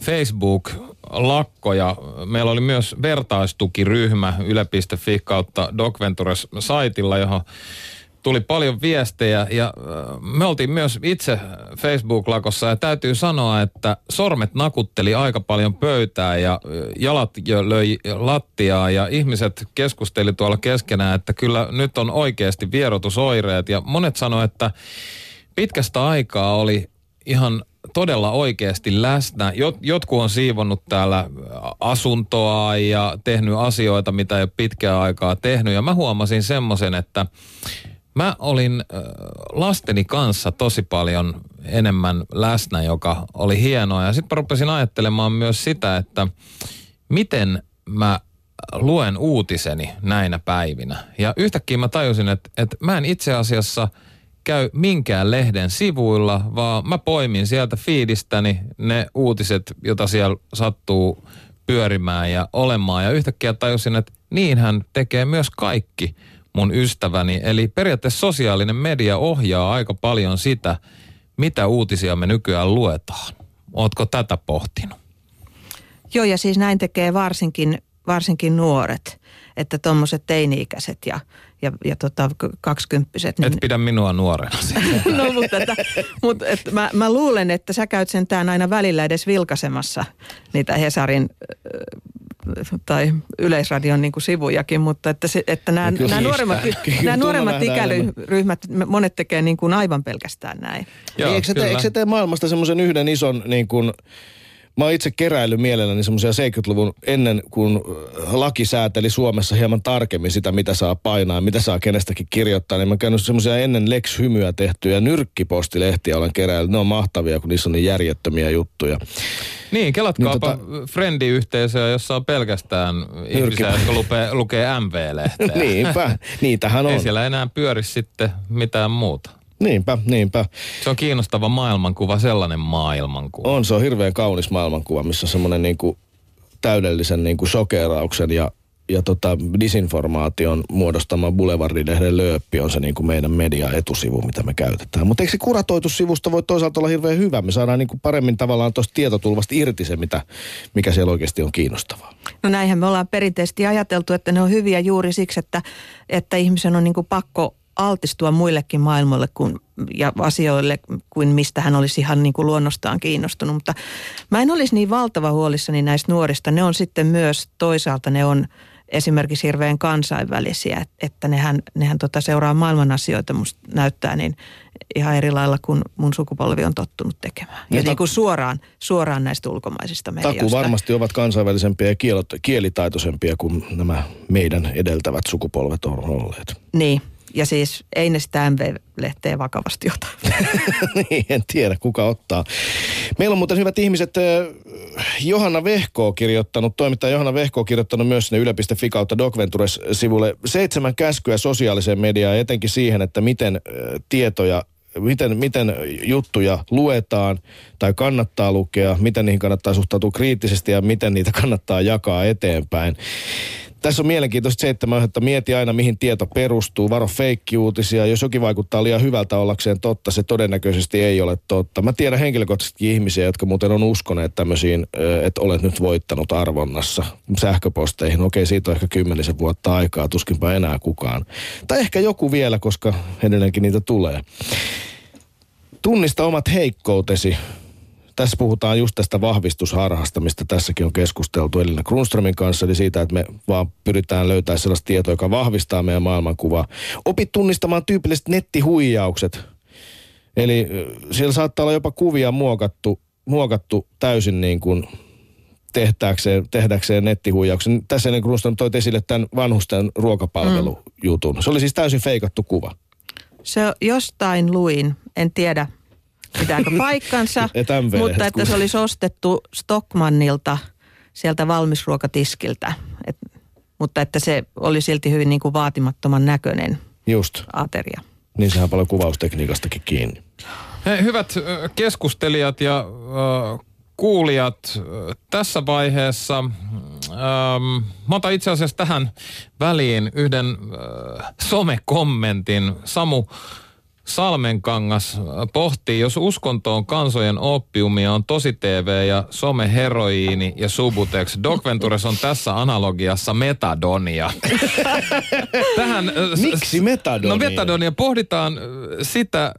Facebook lakkoja. Meillä oli myös vertaistukiryhmä yle piste fi kautta Doc Ventures -saitilla, johon tuli paljon viestejä ja me oltiin myös itse Facebook-lakossa ja täytyy sanoa, että sormet nakutteli aika paljon pöytää ja jalat jo löi lattiaa ja ihmiset keskusteli tuolla keskenään, että kyllä nyt on oikeasti vierotusoireet ja monet sanoi, että pitkästä aikaa oli ihan todella oikeasti läsnä. Jot, jotkut on siivonnut täällä asuntoa ja tehnyt asioita, mitä ei ole pitkään aikaa tehnyt. Ja mä huomasin semmoisen, että mä olin lasteni kanssa tosi paljon enemmän läsnä, joka oli hienoa. Ja sitten mä rupesin ajattelemaan myös sitä, että miten mä luen uutiseni näinä päivinä. Ja yhtäkkiä mä tajusin, että, että mä en itse asiassa käy minkään lehden sivuilla, vaan mä poimin sieltä fiidistäni ne uutiset, joita siellä sattuu pyörimään ja olemaan. Ja yhtäkkiä tajusin, että niinhän tekee myös kaikki mun ystäväni. Eli periaatteessa sosiaalinen media ohjaa aika paljon sitä, mitä uutisia me nykyään luetaan. Ootko tätä pohtinut? Joo, ja siis näin tekee varsinkin, varsinkin nuoret, että tommoset teini-ikäiset ja ja, ja tota, kaksikymppiset. Et pidä minua nuorena. No, mutta että, mutta että mä, mä luulen, että sä käyt sentään aina välillä edes vilkaisemassa niitä Hesarin tai Yleisradion niin kuin sivujakin, mutta että, se, että nämä, nämä nuoremmat, nämä nuoremmat ikäryhmät, monet tekee niin kuin aivan pelkästään näin. Joo, niin, eikö, se tee, eikö se tee maailmasta semmoisen yhden ison niin kuin... Mä oon itse keräillyt mielelläni semmoisia seitsemänkymmentäluvun ennen, kun laki sääteli Suomessa hieman tarkemmin sitä, mitä saa painaa ja mitä saa kenestäkin kirjoittaa. Niin mä oon käynyt semmoisia ennen Lex Hymyä tehtyjä nyrkkipostilehtiä olen keräillyt. Ne on mahtavia, kun niissä on niin järjettömiä juttuja. Niin, kelatkaapa niin, tota... frendiyhteisöä, jossa on pelkästään ihmisiä, Nyrkipä. jotka lupee, lukee M V-lehteä. Niinpä, niitähän on. Ei siellä enää pyöri sitten mitään muuta. Niinpä, niinpä. Se on kiinnostava maailmankuva, sellainen maailmankuva. On, se on hirveän kaunis maailmankuva, missä semmoinen niinku täydellisen niinku shokerauksen ja, ja tota disinformaation muodostama Boulevardilehden lööppi on se niinku meidän media-etusivu, mitä me käytetään. Mutta eikö se kuratoitussivusto voi toisaalta olla hirveän hyvä? Me saadaan niinku paremmin tavallaan tuosta tietotulvasta irti se, mitä, mikä siellä oikeasti on kiinnostavaa. No näinhän me ollaan perinteisesti ajateltu, että ne on hyviä juuri siksi, että, että ihmisen on niinku pakko altistua muillekin maailmoille kuin, ja asioille kuin mistä hän olisi ihan niin kuin luonnostaan kiinnostunut. Mutta mä en olisi niin valtava huolissani näistä nuorista. Ne on sitten myös toisaalta, ne on esimerkiksi hirveän kansainvälisiä, että nehän, nehän tota seuraa maailman asioita, musta näyttää niin ihan eri lailla kuin mun sukupolvi on tottunut tekemään. Ja, ja niin kuin suoraan, suoraan näistä ulkomaisista medioista. Taku varmasti ovat kansainvälisempiä ja kielitaitoisempia kuin nämä meidän edeltävät sukupolvet on olleet. Niin. Ja siis ei ne sitä M V-lehteä vakavasti ota. Niin, en tiedä kuka ottaa. Meillä on muuten hyvät ihmiset, Johanna Vehkoo kirjoittanut, toimittaja Johanna Vehkoo kirjoittanut myös sinne yle piste fi kautta Doc Ventures-sivulle seitsemän käskyä sosiaaliseen mediaan, etenkin siihen, että miten tietoja, miten, miten juttuja luetaan tai kannattaa lukea, miten niihin kannattaa suhtautua kriittisesti ja miten niitä kannattaa jakaa eteenpäin. Tässä on mielenkiintoista seitsemän, että mieti aina, mihin tieto perustuu. Varo feikkiuutisia. Jos jokin vaikuttaa liian hyvältä ollakseen totta, se todennäköisesti ei ole totta. Mä tiedän henkilökohtaisesti ihmisiä, jotka muuten on uskoneet tämmöisiin, että olet nyt voittanut arvonnassa sähköposteihin. Okei, siitä on ehkä kymmenisen vuotta aikaa, tuskinpa enää kukaan. Tai ehkä joku vielä, koska edelleenkin niitä tulee. Tunnista omat heikkoutesi. Tässä puhutaan just tästä vahvistusharhasta, mistä tässäkin on keskusteltu Elina Grundströmin kanssa, eli siitä, että me vaan pyritään löytämään sellaista tietoa, joka vahvistaa meidän maailmankuvaa. Opit tunnistamaan tyypilliset nettihuijaukset. Eli siellä saattaa olla jopa kuvia muokattu, muokattu täysin niin kuin tehdäkseen, tehdäkseen nettihuijauksen. Tässä ennen Grundström toi esille tämän vanhusten ruokapalvelujutun. Mm. Se oli siis täysin feikattu kuva. Se jostain luin, en tiedä pitääkö paikkansa, mutta että se olisi ostettu Stockmannilta sieltä valmisruokatiskiltä. Et, mutta että se oli silti hyvin niin kuin vaatimattoman näköinen Just. ateria. Niin sehän paljon kuvaustekniikastakin kiinni. Hei, hyvät keskustelijat ja äh, kuulijat, tässä vaiheessa ähm, mä otan itse asiassa tähän väliin yhden äh, somekommentin. Samu Salmenkangas pohtii, jos uskonto on kansojen oppiumia, on tosi T V ja some heroiini ja Subutex. Doc Ventures on tässä analogiassa metadonia. Tähän, miksi metadonia? No metadonia pohditaan sitä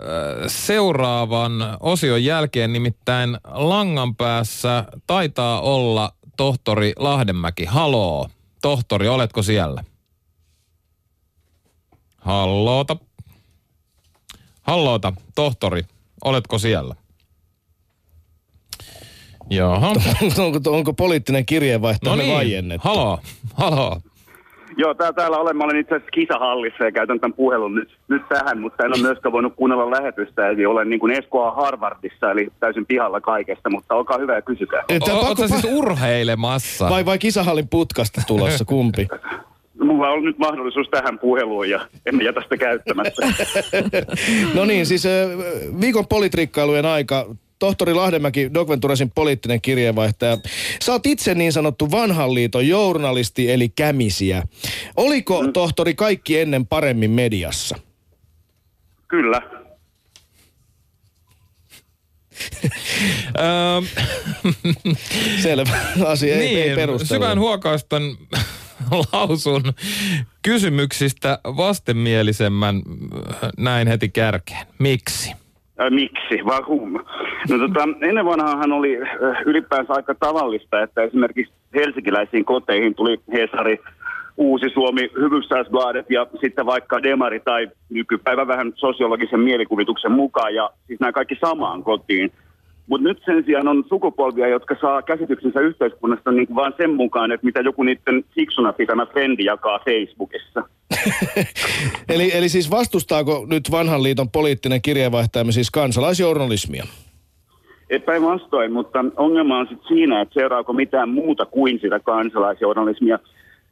seuraavan osion jälkeen, nimittäin langan päässä taitaa olla tohtori Lahdenmäki. Haloo, tohtori, oletko siellä? Halloota. Halloota, tohtori, oletko siellä? Jaha. Onko, onko poliittinen kirjeenvaihto no niin. vaiennettu? Haloo, haloo. Joo, tää, täällä olen. Mä olen itse asiassa kisahallissa ja käytän tämän puhelun nyt, nyt tähän, mutta en ole myöskään voinut kuunnella lähetystä. Eli olen niin kuin Eskoa Harvardissa, eli täysin pihalla kaikesta, mutta olkaa hyvä ja kysykää. Oletko siis urheilemassa? Vai, vai kisahallin putkasta tulossa, kumpi? Mulla on nyt mahdollisuus tähän puheluun ja emme jätä sitä käyttämättä. No niin, siis viikon politrikkailujen aika. Tohtori Lahdenmäki, Doc Venturesin poliittinen kirjeenvaihtaja. Sä oot itse niin sanottu vanhan liiton journalisti eli kämisiä. Oliko, mm. tohtori, kaikki ennen paremmin mediassa? Kyllä. Selvä asia, ei, niin, ei perustella. Syvään huokaistan lausun kysymyksistä vastenmielisemmän näin heti kärkeen. Miksi? Ä, miksi? Vahum. No tota, ennen vanhaahan oli ylipäänsä aika tavallista, että esimerkiksi helsinkiläisiin koteihin tuli Hesari, Uusi Suomi, Hufvudstadsbladet ja sitten vaikka Demari tai nykypäivän vähän sosiologisen mielikuvituksen mukaan ja siis nämä kaikki samaan kotiin. Mutta nyt sen sijaan on sukupolvia, jotka saa käsityksensä yhteiskunnasta niin vaan sen mukaan, että mitä joku niiden fiksuna pitämä frendi jakaa Facebookissa. eli, eli siis vastustaako nyt vanhan liiton poliittinen kirjeenvaihtajamme siis kansalaisjournalismia? Epäin vastoin, mutta ongelma on sitten siinä, että seuraako mitään muuta kuin sitä kansalaisjournalismia.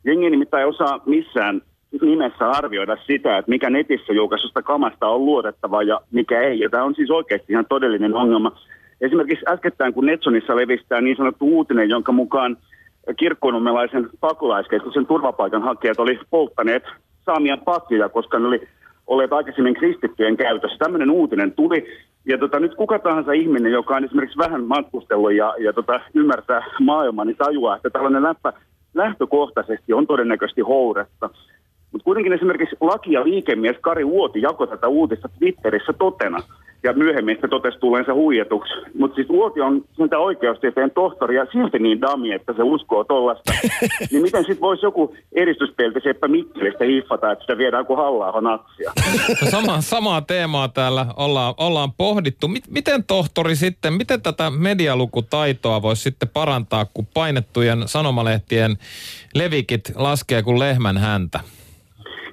Jengi nimittäin ei osaa missään nimessä arvioida sitä, että mikä netissä julkaisusta kamasta on luotettava ja mikä ei. Ja tämä on siis oikeasti ihan todellinen ongelma. Esimerkiksi äskettäin, kun Netsonissa levistää niin sanottu uutinen, jonka mukaan kirkkonummelaisen pakolaiskeskuksen turvapaikanhakijat oli polttaneet saamian patjoja, koska ne oli olleet aikaisemmin kristittyjen käytössä. Tämmöinen uutinen tuli. Ja tota, nyt kuka tahansa ihminen, joka on esimerkiksi vähän matkustellut ja, ja tota, ymmärtää maailmaa, niin tajuaa, että tällainen läppä lähtökohtaisesti on todennäköisesti houretta. Mutta kuitenkin esimerkiksi laki- ja liikemies Kari Uoti jakoi tätä uutista Twitterissä totena. Ja myöhemmin sitä totesi tulleensa huijatuksi. Mutta siis Uoti on siltä oikeustieteen tohtori ja silti niin dami, että se uskoo tollasta. Niin miten sitten voisi joku edistyspelti seppä Mikkelistä hiffata, että sitä viedään kuin Halla-ahon aksia? No sama, samaa teemaa täällä ollaan, ollaan pohdittu. Miten tohtori sitten, miten tätä medialukutaitoa voisi sitten parantaa, kun painettujen sanomalehtien levikit laskee kuin lehmän häntä?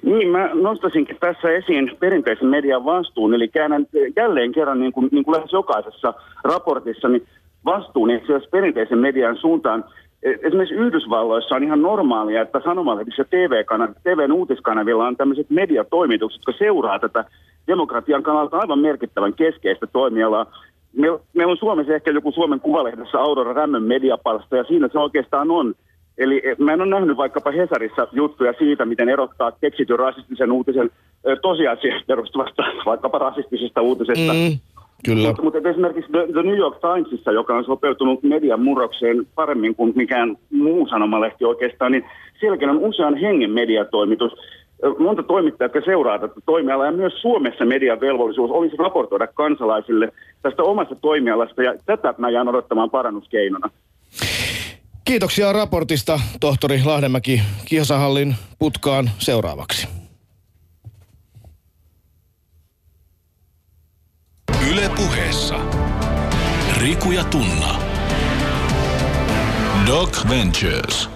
Niin, mä nostaisinkin tässä esiin perinteisen median vastuun, eli käännän jälleen kerran niin kuin, niin kuin lähes jokaisessa raportissa, niin vastuun itse asiassa perinteisen median suuntaan. Esimerkiksi Yhdysvalloissa on ihan normaalia, että sanomalehdissä T V-kanav- T V:n uutiskanavilla on tämmöiset mediatoimitukset, jotka seuraa tätä demokratian kannalta aivan merkittävän keskeistä toimialaa. Meillä meil on Suomessa ehkä joku Suomen Kuvalehdessä Aurora Rämmön mediapalsta, ja siinä se oikeastaan on. Eli mä en ole nähnyt vaikkapa Hesarissa juttuja siitä, miten erottaa keksityn rasistisen uutisen tosiasiasta perustuvasta, vaikkapa rasistisesta uutisesta. Mm, kyllä. Mutta, mutta esimerkiksi The, The New York Timesissa, joka on sopeutunut median murrokseen paremmin kuin mikään muu sanomalehti oikeastaan, niin sielläkin on usean hengen mediatoimitus. monta toimittajaa, jotka seuraa tätä toimialaa, ja myös Suomessa median velvollisuus olisi raportoida kansalaisille tästä omasta toimialasta, ja tätä mä jään odottamaan parannuskeinona. Kiitoksia raportista, tohtori Lahdenmäki. Kiasahallin putkaan seuraavaksi. Yle Puheessa. Riku ja Tunna. Doc Ventures.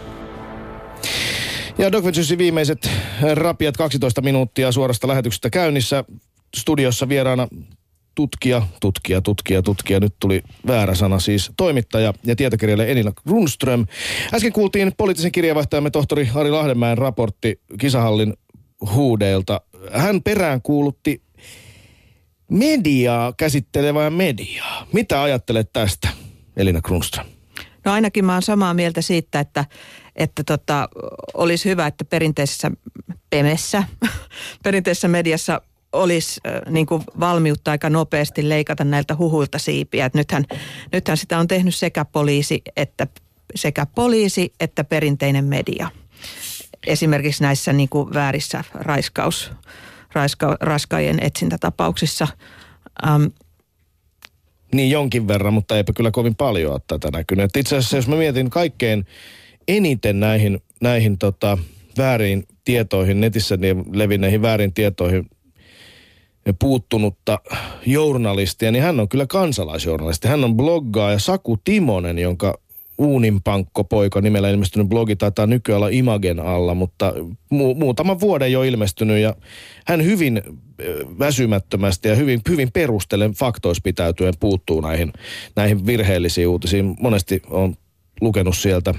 Ja Doc Venturesin viimeiset rapiat kaksitoista minuuttia suorasta lähetyksestä käynnissä. Studiossa vieraana tutkija, tutkija, tutkija, tutkija. Nyt tuli väärä sana, siis toimittaja ja tietokirjailija Elina Grundström. Äsken kuultiin poliittisen kirjeenvaihtajamme tohtori Ari Lahdenmäen raportti Kisahallin huudeilta. Hän peräänkuulutti mediaa käsittelevää mediaa. Mitä ajattelet tästä, Elina Grundström? No ainakin mä oon samaa mieltä siitä, että, että tota, olisi hyvä, että perinteisessä pemessä, perinteisessä mediassa olisi äh, niin kuin valmiutta aika nopeasti leikata näiltä huhuilta siipiä. Et nythän, nythän sitä on tehnyt sekä poliisi että, sekä poliisi että perinteinen media. Esimerkiksi näissä niin kuin väärissä raiskaus, raiska, raskaajien etsintätapauksissa. Ähm, Niin jonkin verran, mutta eipä kyllä kovin paljon ole tätä näkynyt. Itse asiassa jos mä mietin kaikkein eniten näihin, näihin tota, vääriin tietoihin, netissä niin levinneihin väärin tietoihin puuttunutta journalistia, niin hän on kyllä kansalaisjournalisti. Hän on bloggaaja Saku Timonen, jonka Uuninpankko-poika nimellä ilmestynyt blogi taitaa nykyään olla Imagen alla, mutta mu- muutaman vuoden jo ilmestynyt ja hän hyvin väsymättömästi ja hyvin, hyvin perustellen faktoissa pitäytyen puuttuu näihin, näihin virheellisiin uutisiin. Monesti on lukenut sieltä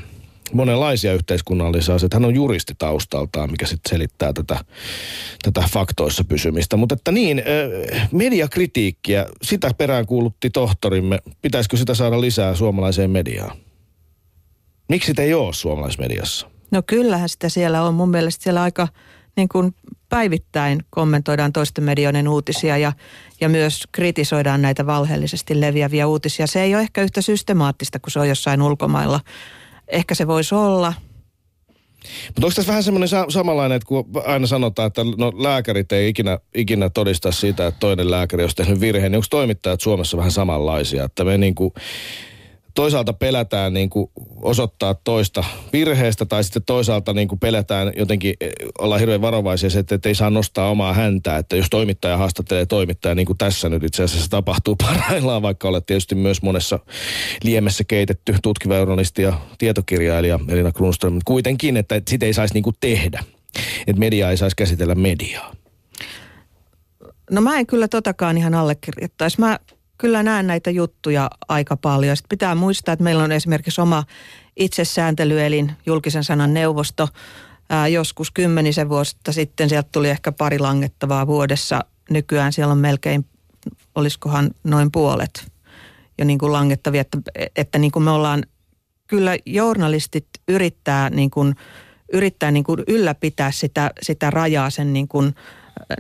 monenlaisia yhteiskunnallisia asioita. Hän on juristi taustaltaan, mikä sitten selittää tätä, tätä faktoissa pysymistä. Mutta että niin, mediakritiikkiä, sitä peräänkuulutti tohtorimme. Pitäisikö sitä saada lisää suomalaiseen mediaan? Miksi sitä ei ole suomalaismediassa? No kyllähän sitä siellä on. Mun mielestä siellä aika niin kuin päivittäin kommentoidaan toisten medioiden uutisia ja, ja myös kritisoidaan näitä valheellisesti leviäviä uutisia. Se ei ole ehkä yhtä systemaattista kuin se on jossain ulkomailla. Ehkä se voisi olla. Mutta onko tässä vähän semmoinen sa- samanlainen, että kun aina sanotaan, että no lääkärit ei ikinä, ikinä todista sitä, että toinen lääkäri olisi tehnyt virheen, niin onko toimittajat Suomessa vähän samanlaisia? Että me niin kuin toisaalta pelätään niin kuin osoittaa toista virheestä tai sitten toisaalta niin kuin pelätään jotenkin olla hirveän varovaisia, että ei saa nostaa omaa häntää. Että jos toimittaja haastattelee toimittaja, niin kuin tässä nyt itse asiassa tapahtuu parhaillaan, vaikka olet tietysti myös monessa liemessä keitetty tutkiva journalisti ja tietokirjailija Elina Grundström. Kuitenkin, että sitä ei saisi niin kuin tehdä, että media ei saisi käsitellä mediaa. No mä en kyllä totakaan ihan allekirjoittaisi. Mä... Kyllä näen näitä juttuja aika paljon. Sitten pitää muistaa, että meillä on esimerkiksi oma itsesääntelyelin, julkisen sanan neuvosto. Ää, joskus kymmenisen vuotta sitten sieltä tuli ehkä pari langettavaa vuodessa. Nykyään siellä on melkein, olisikohan noin puolet jo niin kuin langettavia. Että, että niin kuin me ollaan, kyllä journalistit yrittää, niin kuin, yrittää niin kuin ylläpitää sitä, sitä rajaa sen niin kuin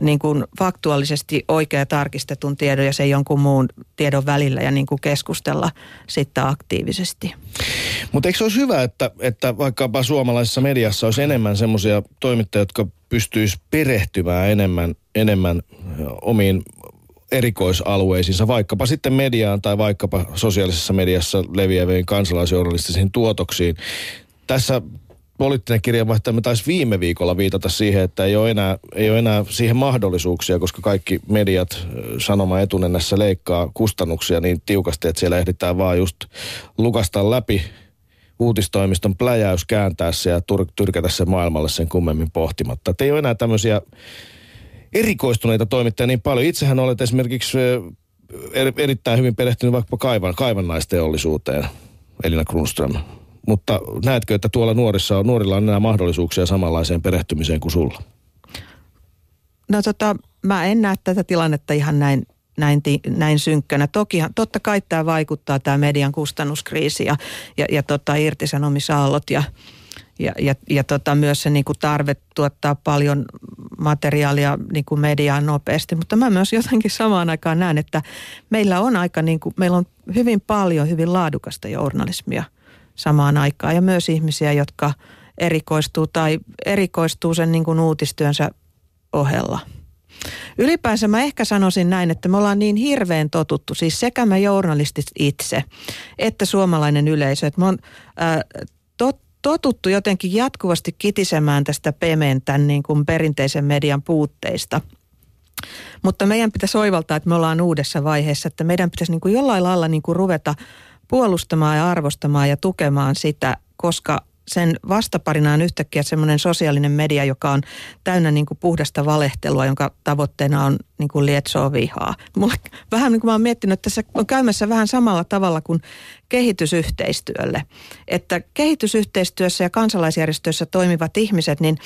niin kuin faktuaalisesti oikea tarkistetun tiedon ja sen jonkun muun tiedon välillä ja niin kuin keskustella sitten aktiivisesti. Mutta eikö se olisi hyvä, että, että vaikkapa suomalaisessa mediassa olisi enemmän semmoisia toimittajia, jotka pystyisi perehtymään enemmän, enemmän omiin erikoisalueisiinsa, vaikkapa sitten mediaan tai vaikkapa sosiaalisessa mediassa leviäviin kansalaisjournalistisiin tuotoksiin. Tässä poliittinen kirjeenvaihtajamme taisi viime viikolla viitata siihen, että ei ole, enää, ei ole enää siihen mahdollisuuksia, koska kaikki mediat sanoma etunennässä leikkaa kustannuksia niin tiukasti, että siellä ehditään vaan just lukastaa läpi uutistoimiston pläjäys, kääntää se ja tur- tyrkätä se maailmalle sen kummemmin pohtimatta. Että ei ole enää tämmöisiä erikoistuneita toimittajia niin paljon. Itsehän olet esimerkiksi erittäin hyvin perehtynyt vaikka kaivan, kaivannaisteollisuuteen, Elina Grundström. Mutta näetkö, että tuolla nuorissa on, nuorilla on enää mahdollisuuksia samanlaiseen perehtymiseen kuin sulla? No tota, mä en näe tätä tilannetta ihan näin, näin, näin synkkänä. Toki, totta kai tämä vaikuttaa, tämä median kustannuskriisi ja, ja, ja tota, irtisanomisaallot ja, ja, ja, ja tota, myös se niin kuin tarve tuottaa paljon materiaalia niin kuin mediaan nopeasti. Mutta mä myös jotenkin samaan aikaan näen, että meillä on, aika, niin kuin, meillä on hyvin paljon hyvin laadukasta journalismia samaan aikaan ja myös ihmisiä, jotka erikoistuu tai erikoistuu sen niin kuin uutistyönsä ohella. Ylipäänsä mä ehkä sanoisin näin, että me ollaan niin hirveän totuttu, siis sekä me journalistit itse että suomalainen yleisö, että me on ää, tot, totuttu jotenkin jatkuvasti kitisemään tästä pemen tämän niin kuin perinteisen median puutteista. Mutta meidän pitäisi oivaltaa, että me ollaan uudessa vaiheessa, että meidän pitäisi niin kuin jollain lailla niin kuin ruveta puolustamaan ja arvostamaan ja tukemaan sitä, koska sen vastaparina on yhtäkkiä semmoinen sosiaalinen media, joka on täynnä niin kuin puhdasta valehtelua, jonka tavoitteena on niin kuin lietsoa vihaa. Mulla, vähän niin kuin mä oon miettinyt, että tässä on käymässä vähän samalla tavalla kuin kehitysyhteistyölle. Että kehitysyhteistyössä ja kansalaisjärjestöissä toimivat ihmiset, niin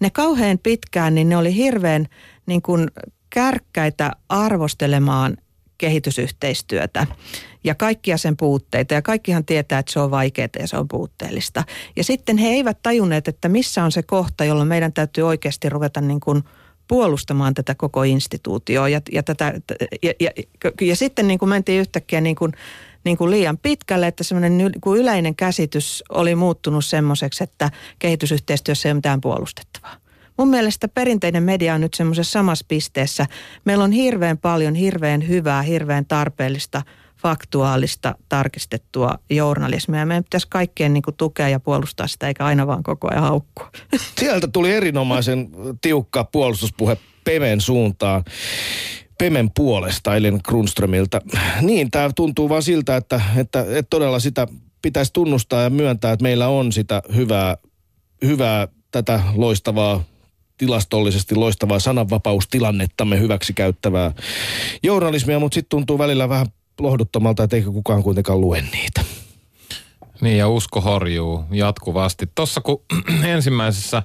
ne kauhean pitkään, niin ne oli hirveän niin kuin kärkkäitä arvostelemaan kehitysyhteistyötä ja kaikkia sen puutteita, ja kaikkihan tietää, että se on vaikeaa ja se on puutteellista. Ja sitten he eivät tajunneet, että missä on se kohta, jolloin meidän täytyy oikeasti ruveta niin kuin puolustamaan tätä koko instituutioa ja, ja, tätä, ja, ja, ja sitten niin kuin mentiin yhtäkkiä niin kuin, niin kuin liian pitkälle, että semmoinen yleinen käsitys oli muuttunut semmoiseksi, että kehitysyhteistyössä ei ole mitään puolustettavaa. Mun mielestä perinteinen media on nyt semmoisessa samassa pisteessä. Meillä on hirveän paljon, hirveän hyvää, hirveän tarpeellista, faktuaalista, tarkistettua journalismia. Meidän pitäisi kaikkien niin kuin tukea ja puolustaa sitä, eikä aina vaan koko ajan haukkua. Sieltä tuli erinomaisen tiukka puolustuspuhe Pemen suuntaan. Pemen puolesta, Elina Grundströmiltä. Niin, tämä tuntuu vaan siltä, että, että, että todella sitä pitäisi tunnustaa ja myöntää, että meillä on sitä hyvää, hyvää tätä loistavaa, tilastollisesti loistavaa sananvapaustilannettamme hyväksi käyttävää journalismia, mutta sitten tuntuu välillä vähän lohduttomalta, että eikä kukaan kuitenkaan lue niitä. Niin, ja usko horjuu jatkuvasti. Tuossa kun ensimmäisessä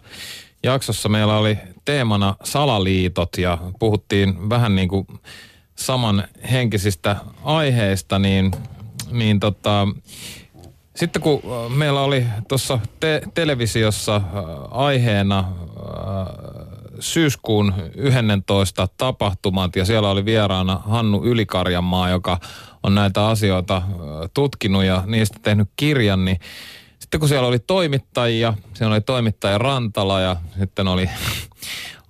jaksossa meillä oli teemana salaliitot ja puhuttiin vähän niin kuin samanhenkisistä aiheista, niin, niin tota... Sitten kun meillä oli tuossa te- televisiossa aiheena syyskuun yhdennentoista tapahtumat ja siellä oli vieraana Hannu Ylikarjanmaa, joka on näitä asioita tutkinut ja niistä tehnyt kirjan, niin sitten kun siellä oli toimittajia, siellä oli toimittaja Rantala ja sitten oli,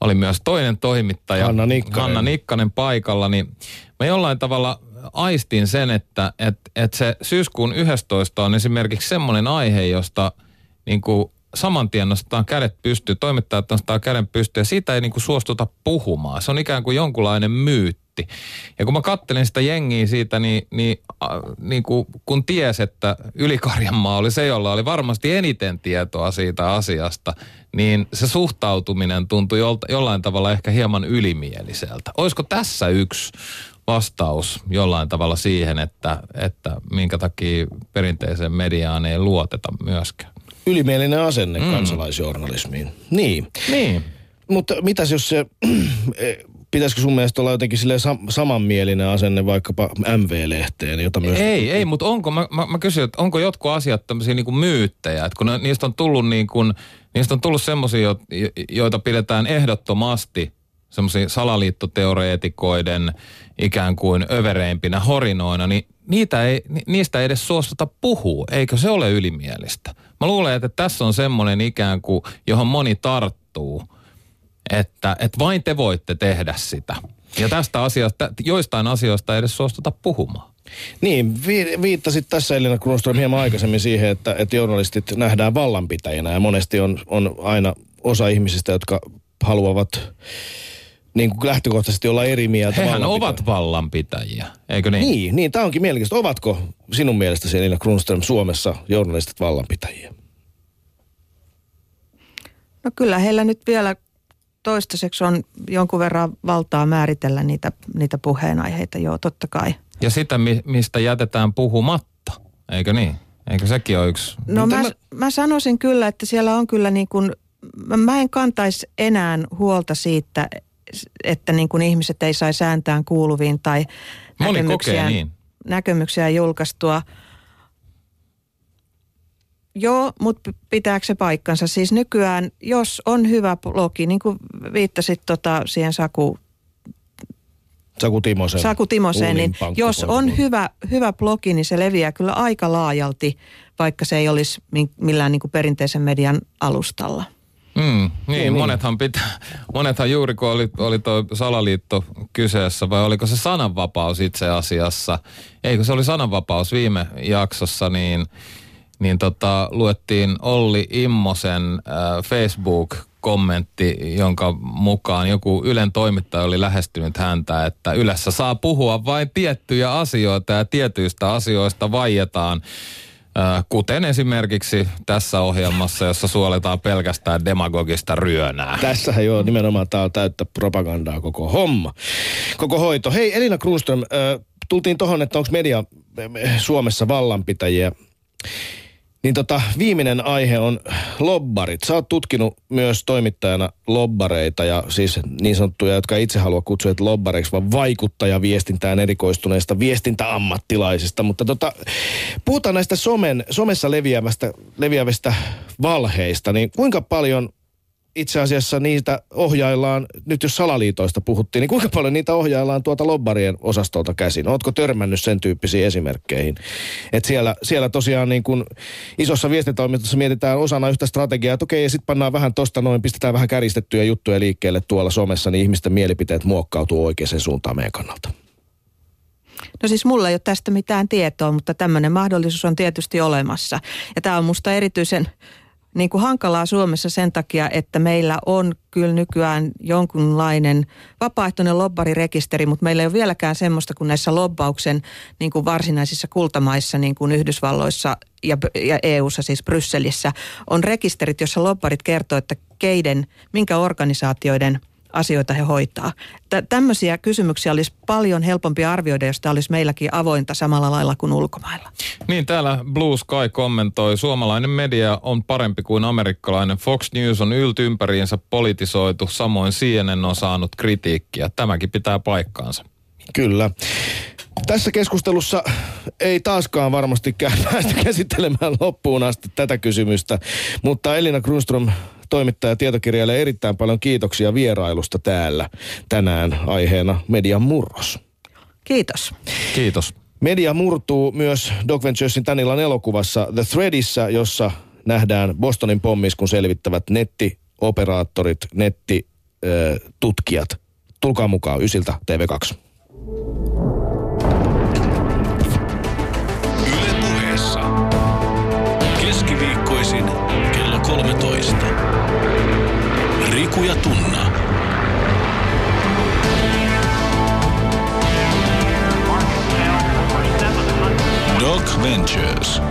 oli myös toinen toimittaja, Hanna Nikkanen, Hanna Nikkanen paikalla, niin mä jollain tavalla aistin sen, että et, et se syyskuun yhdestoista on esimerkiksi semmoinen aihe, josta niin kuin saman tien nostetaan kädet pystyyn, toimittajat nostetaan käden pystyyn ja siitä ei niin kuin suostuta puhumaan. Se on ikään kuin jonkunlainen myytti. Ja kun mä kattelin sitä jengiä siitä, niin, niin, äh, niin kuin, kun ties, että Yli-Karjanmaa oli se, jolla oli varmasti eniten tietoa siitä asiasta, niin se suhtautuminen tuntui jollain tavalla ehkä hieman ylimieliseltä. Olisiko tässä yksi vastaus jollain tavalla siihen, että, että minkä takia perinteiseen mediaan ei luoteta myöskään? Ylimielinen asenne mm. kansalaisjournalismiin. Niin. Niin. Mutta mitäs jos se, pitäisikö sun mielestä olla jotenkin silleen sam- samanmielinen asenne vaikkapa M V-lehteen, jota myös... Ei, ei, mutta onko, mä, mä, mä kysyn, että onko jotkut asiat tämmöisiä niin kuin myyttejä, että kun ne, niistä on tullut niin kuin, niistä on tullut semmoisia, joita pidetään ehdottomasti semmoisia salaliittoteoreetikoiden ikään kuin övereimpinä horinoina, niin niitä ei, niistä ei edes suostuta puhua, eikö se ole ylimielistä? Mä luulen, että tässä on semmoinen ikään kuin, johon moni tarttuu, että, että vain te voitte tehdä sitä. Ja tästä asiasta, joistain asioista ei edes suostuta puhumaan. Niin, vi- viittasit tässä Elina Grundström hieman aikaisemmin siihen, että, että journalistit nähdään vallanpitäjinä ja monesti on, on aina osa ihmisistä, jotka haluavat... Niin kuin lähtökohtaisesti olla eri mieltä. Hehän ovat vallanpitäjiä, eikö niin? Niin, niin tämä onkin mielenkiintoista. Ovatko sinun mielestäsi, Elina Grundström, Suomessa journalistit vallanpitäjiä? No kyllä heillä nyt vielä toistaiseksi on jonkun verran valtaa määritellä niitä, niitä puheenaiheita, joo, totta kai. Ja sitä, mistä jätetään puhumatta, eikö niin? Eikö sekin ole yksi? No mä, mä... mä sanoisin kyllä, että siellä on kyllä niin kuin, mä en kantaisi enää huolta siitä, että niin kuin ihmiset ei sai sääntään kuuluviin tai näkemyksiä, niin. näkemyksiä julkaistua. Joo, mutta pitääkö se paikkansa? Siis nykyään, jos on hyvä blogi, niin kuin viittasit tota siihen Saku, Saku Timoseen, Saku Timoseen niin jos on hyvä, hyvä blogi, niin se leviää kyllä aika laajalti vaikka se ei olisi millään niin kuin perinteisen median alustalla. Mm, niin, niin, monethan pitää, monethan juuri kun oli, oli tuo salaliitto kyseessä, vai oliko se sananvapaus itse asiassa? Eikö se oli sananvapaus viime jaksossa, niin, niin tota, luettiin Olli Immosen äh, Facebook-kommentti, jonka mukaan joku Ylen toimittaja oli lähestynyt häntä, että Ylessä saa puhua vain tiettyjä asioita ja tietyistä asioista vaietaan. Kuten esimerkiksi tässä ohjelmassa, jossa suoletaan pelkästään demagogista ryönää. Tässähän joo, nimenomaan tää on täyttä propagandaa koko homma, koko hoito. Hei Elina Grundström, tultiin tohon, että onko media Suomessa vallanpitäjiä. Niin tota, viimeinen aihe on lobbarit. Sä oot tutkinut myös toimittajana lobbareita ja siis niin sanottuja, jotka itse haluaa kutsua lobbareiksi, vaan vaikuttajaviestintään erikoistuneista viestintäammattilaisista. Mutta tota, puhutaan näistä somen, somessa leviävästä, leviävästä valheista, niin kuinka paljon itse asiassa niitä ohjaillaan, nyt jos salaliitoista puhuttiin, niin kuinka paljon niitä ohjaillaan tuolta lobbarien osastolta käsin? Ootko törmännyt sen tyyppisiin esimerkkeihin? Että siellä, siellä tosiaan niin kuin isossa viestintätoimistossa mietitään osana yhtä strategiaa, että okei, ja sitten pannaan vähän tosta noin, pistetään vähän käristettyjä juttuja liikkeelle tuolla somessa, niin ihmisten mielipiteet muokkautuu oikeaan suuntaan meidän kannalta. No siis mulla ei ole tästä mitään tietoa, mutta tämmöinen mahdollisuus on tietysti olemassa. Ja tämä on musta erityisen niin kuin hankalaa Suomessa sen takia, että meillä on kyllä nykyään jonkunlainen vapaaehtoinen lobbarirekisteri, mutta meillä ei ole vieläkään semmoista kuin näissä lobbauksen niin kuin varsinaisissa kultamaissa, niin kuin Yhdysvalloissa ja, ja E U:ssa, siis Brysselissä, on rekisterit, jossa lobbarit kertoo, että keiden, minkä organisaatioiden asioita he hoitaa. Tä, tämmöisiä kysymyksiä olisi paljon helpompi arvioida, jos tämä olisi meilläkin avointa samalla lailla kuin ulkomailla. Niin, täällä Blue Sky kommentoi, suomalainen media on parempi kuin amerikkalainen. Fox News on yltympäriinsä politisoitu, samoin C N N on saanut kritiikkiä. Tämäkin pitää paikkaansa. Kyllä. Tässä keskustelussa ei taaskaan varmastikään päästä käsittelemään loppuun asti tätä kysymystä, mutta Elina Grundström, toimittaja, tietokirjailija, erittäin paljon kiitoksia vierailusta täällä tänään aiheena median murros. Kiitos. Kiitos. Media murtuu myös Doc Venturesin tän illan elokuvassa The Threadissa, jossa nähdään Bostonin pommis, kun selvittävät nettioperaattorit, nettitutkijat. Tulkaa mukaan Ysiltä T V kaksi. kolmetoista. Riku ja Tunna. Doc Ventures.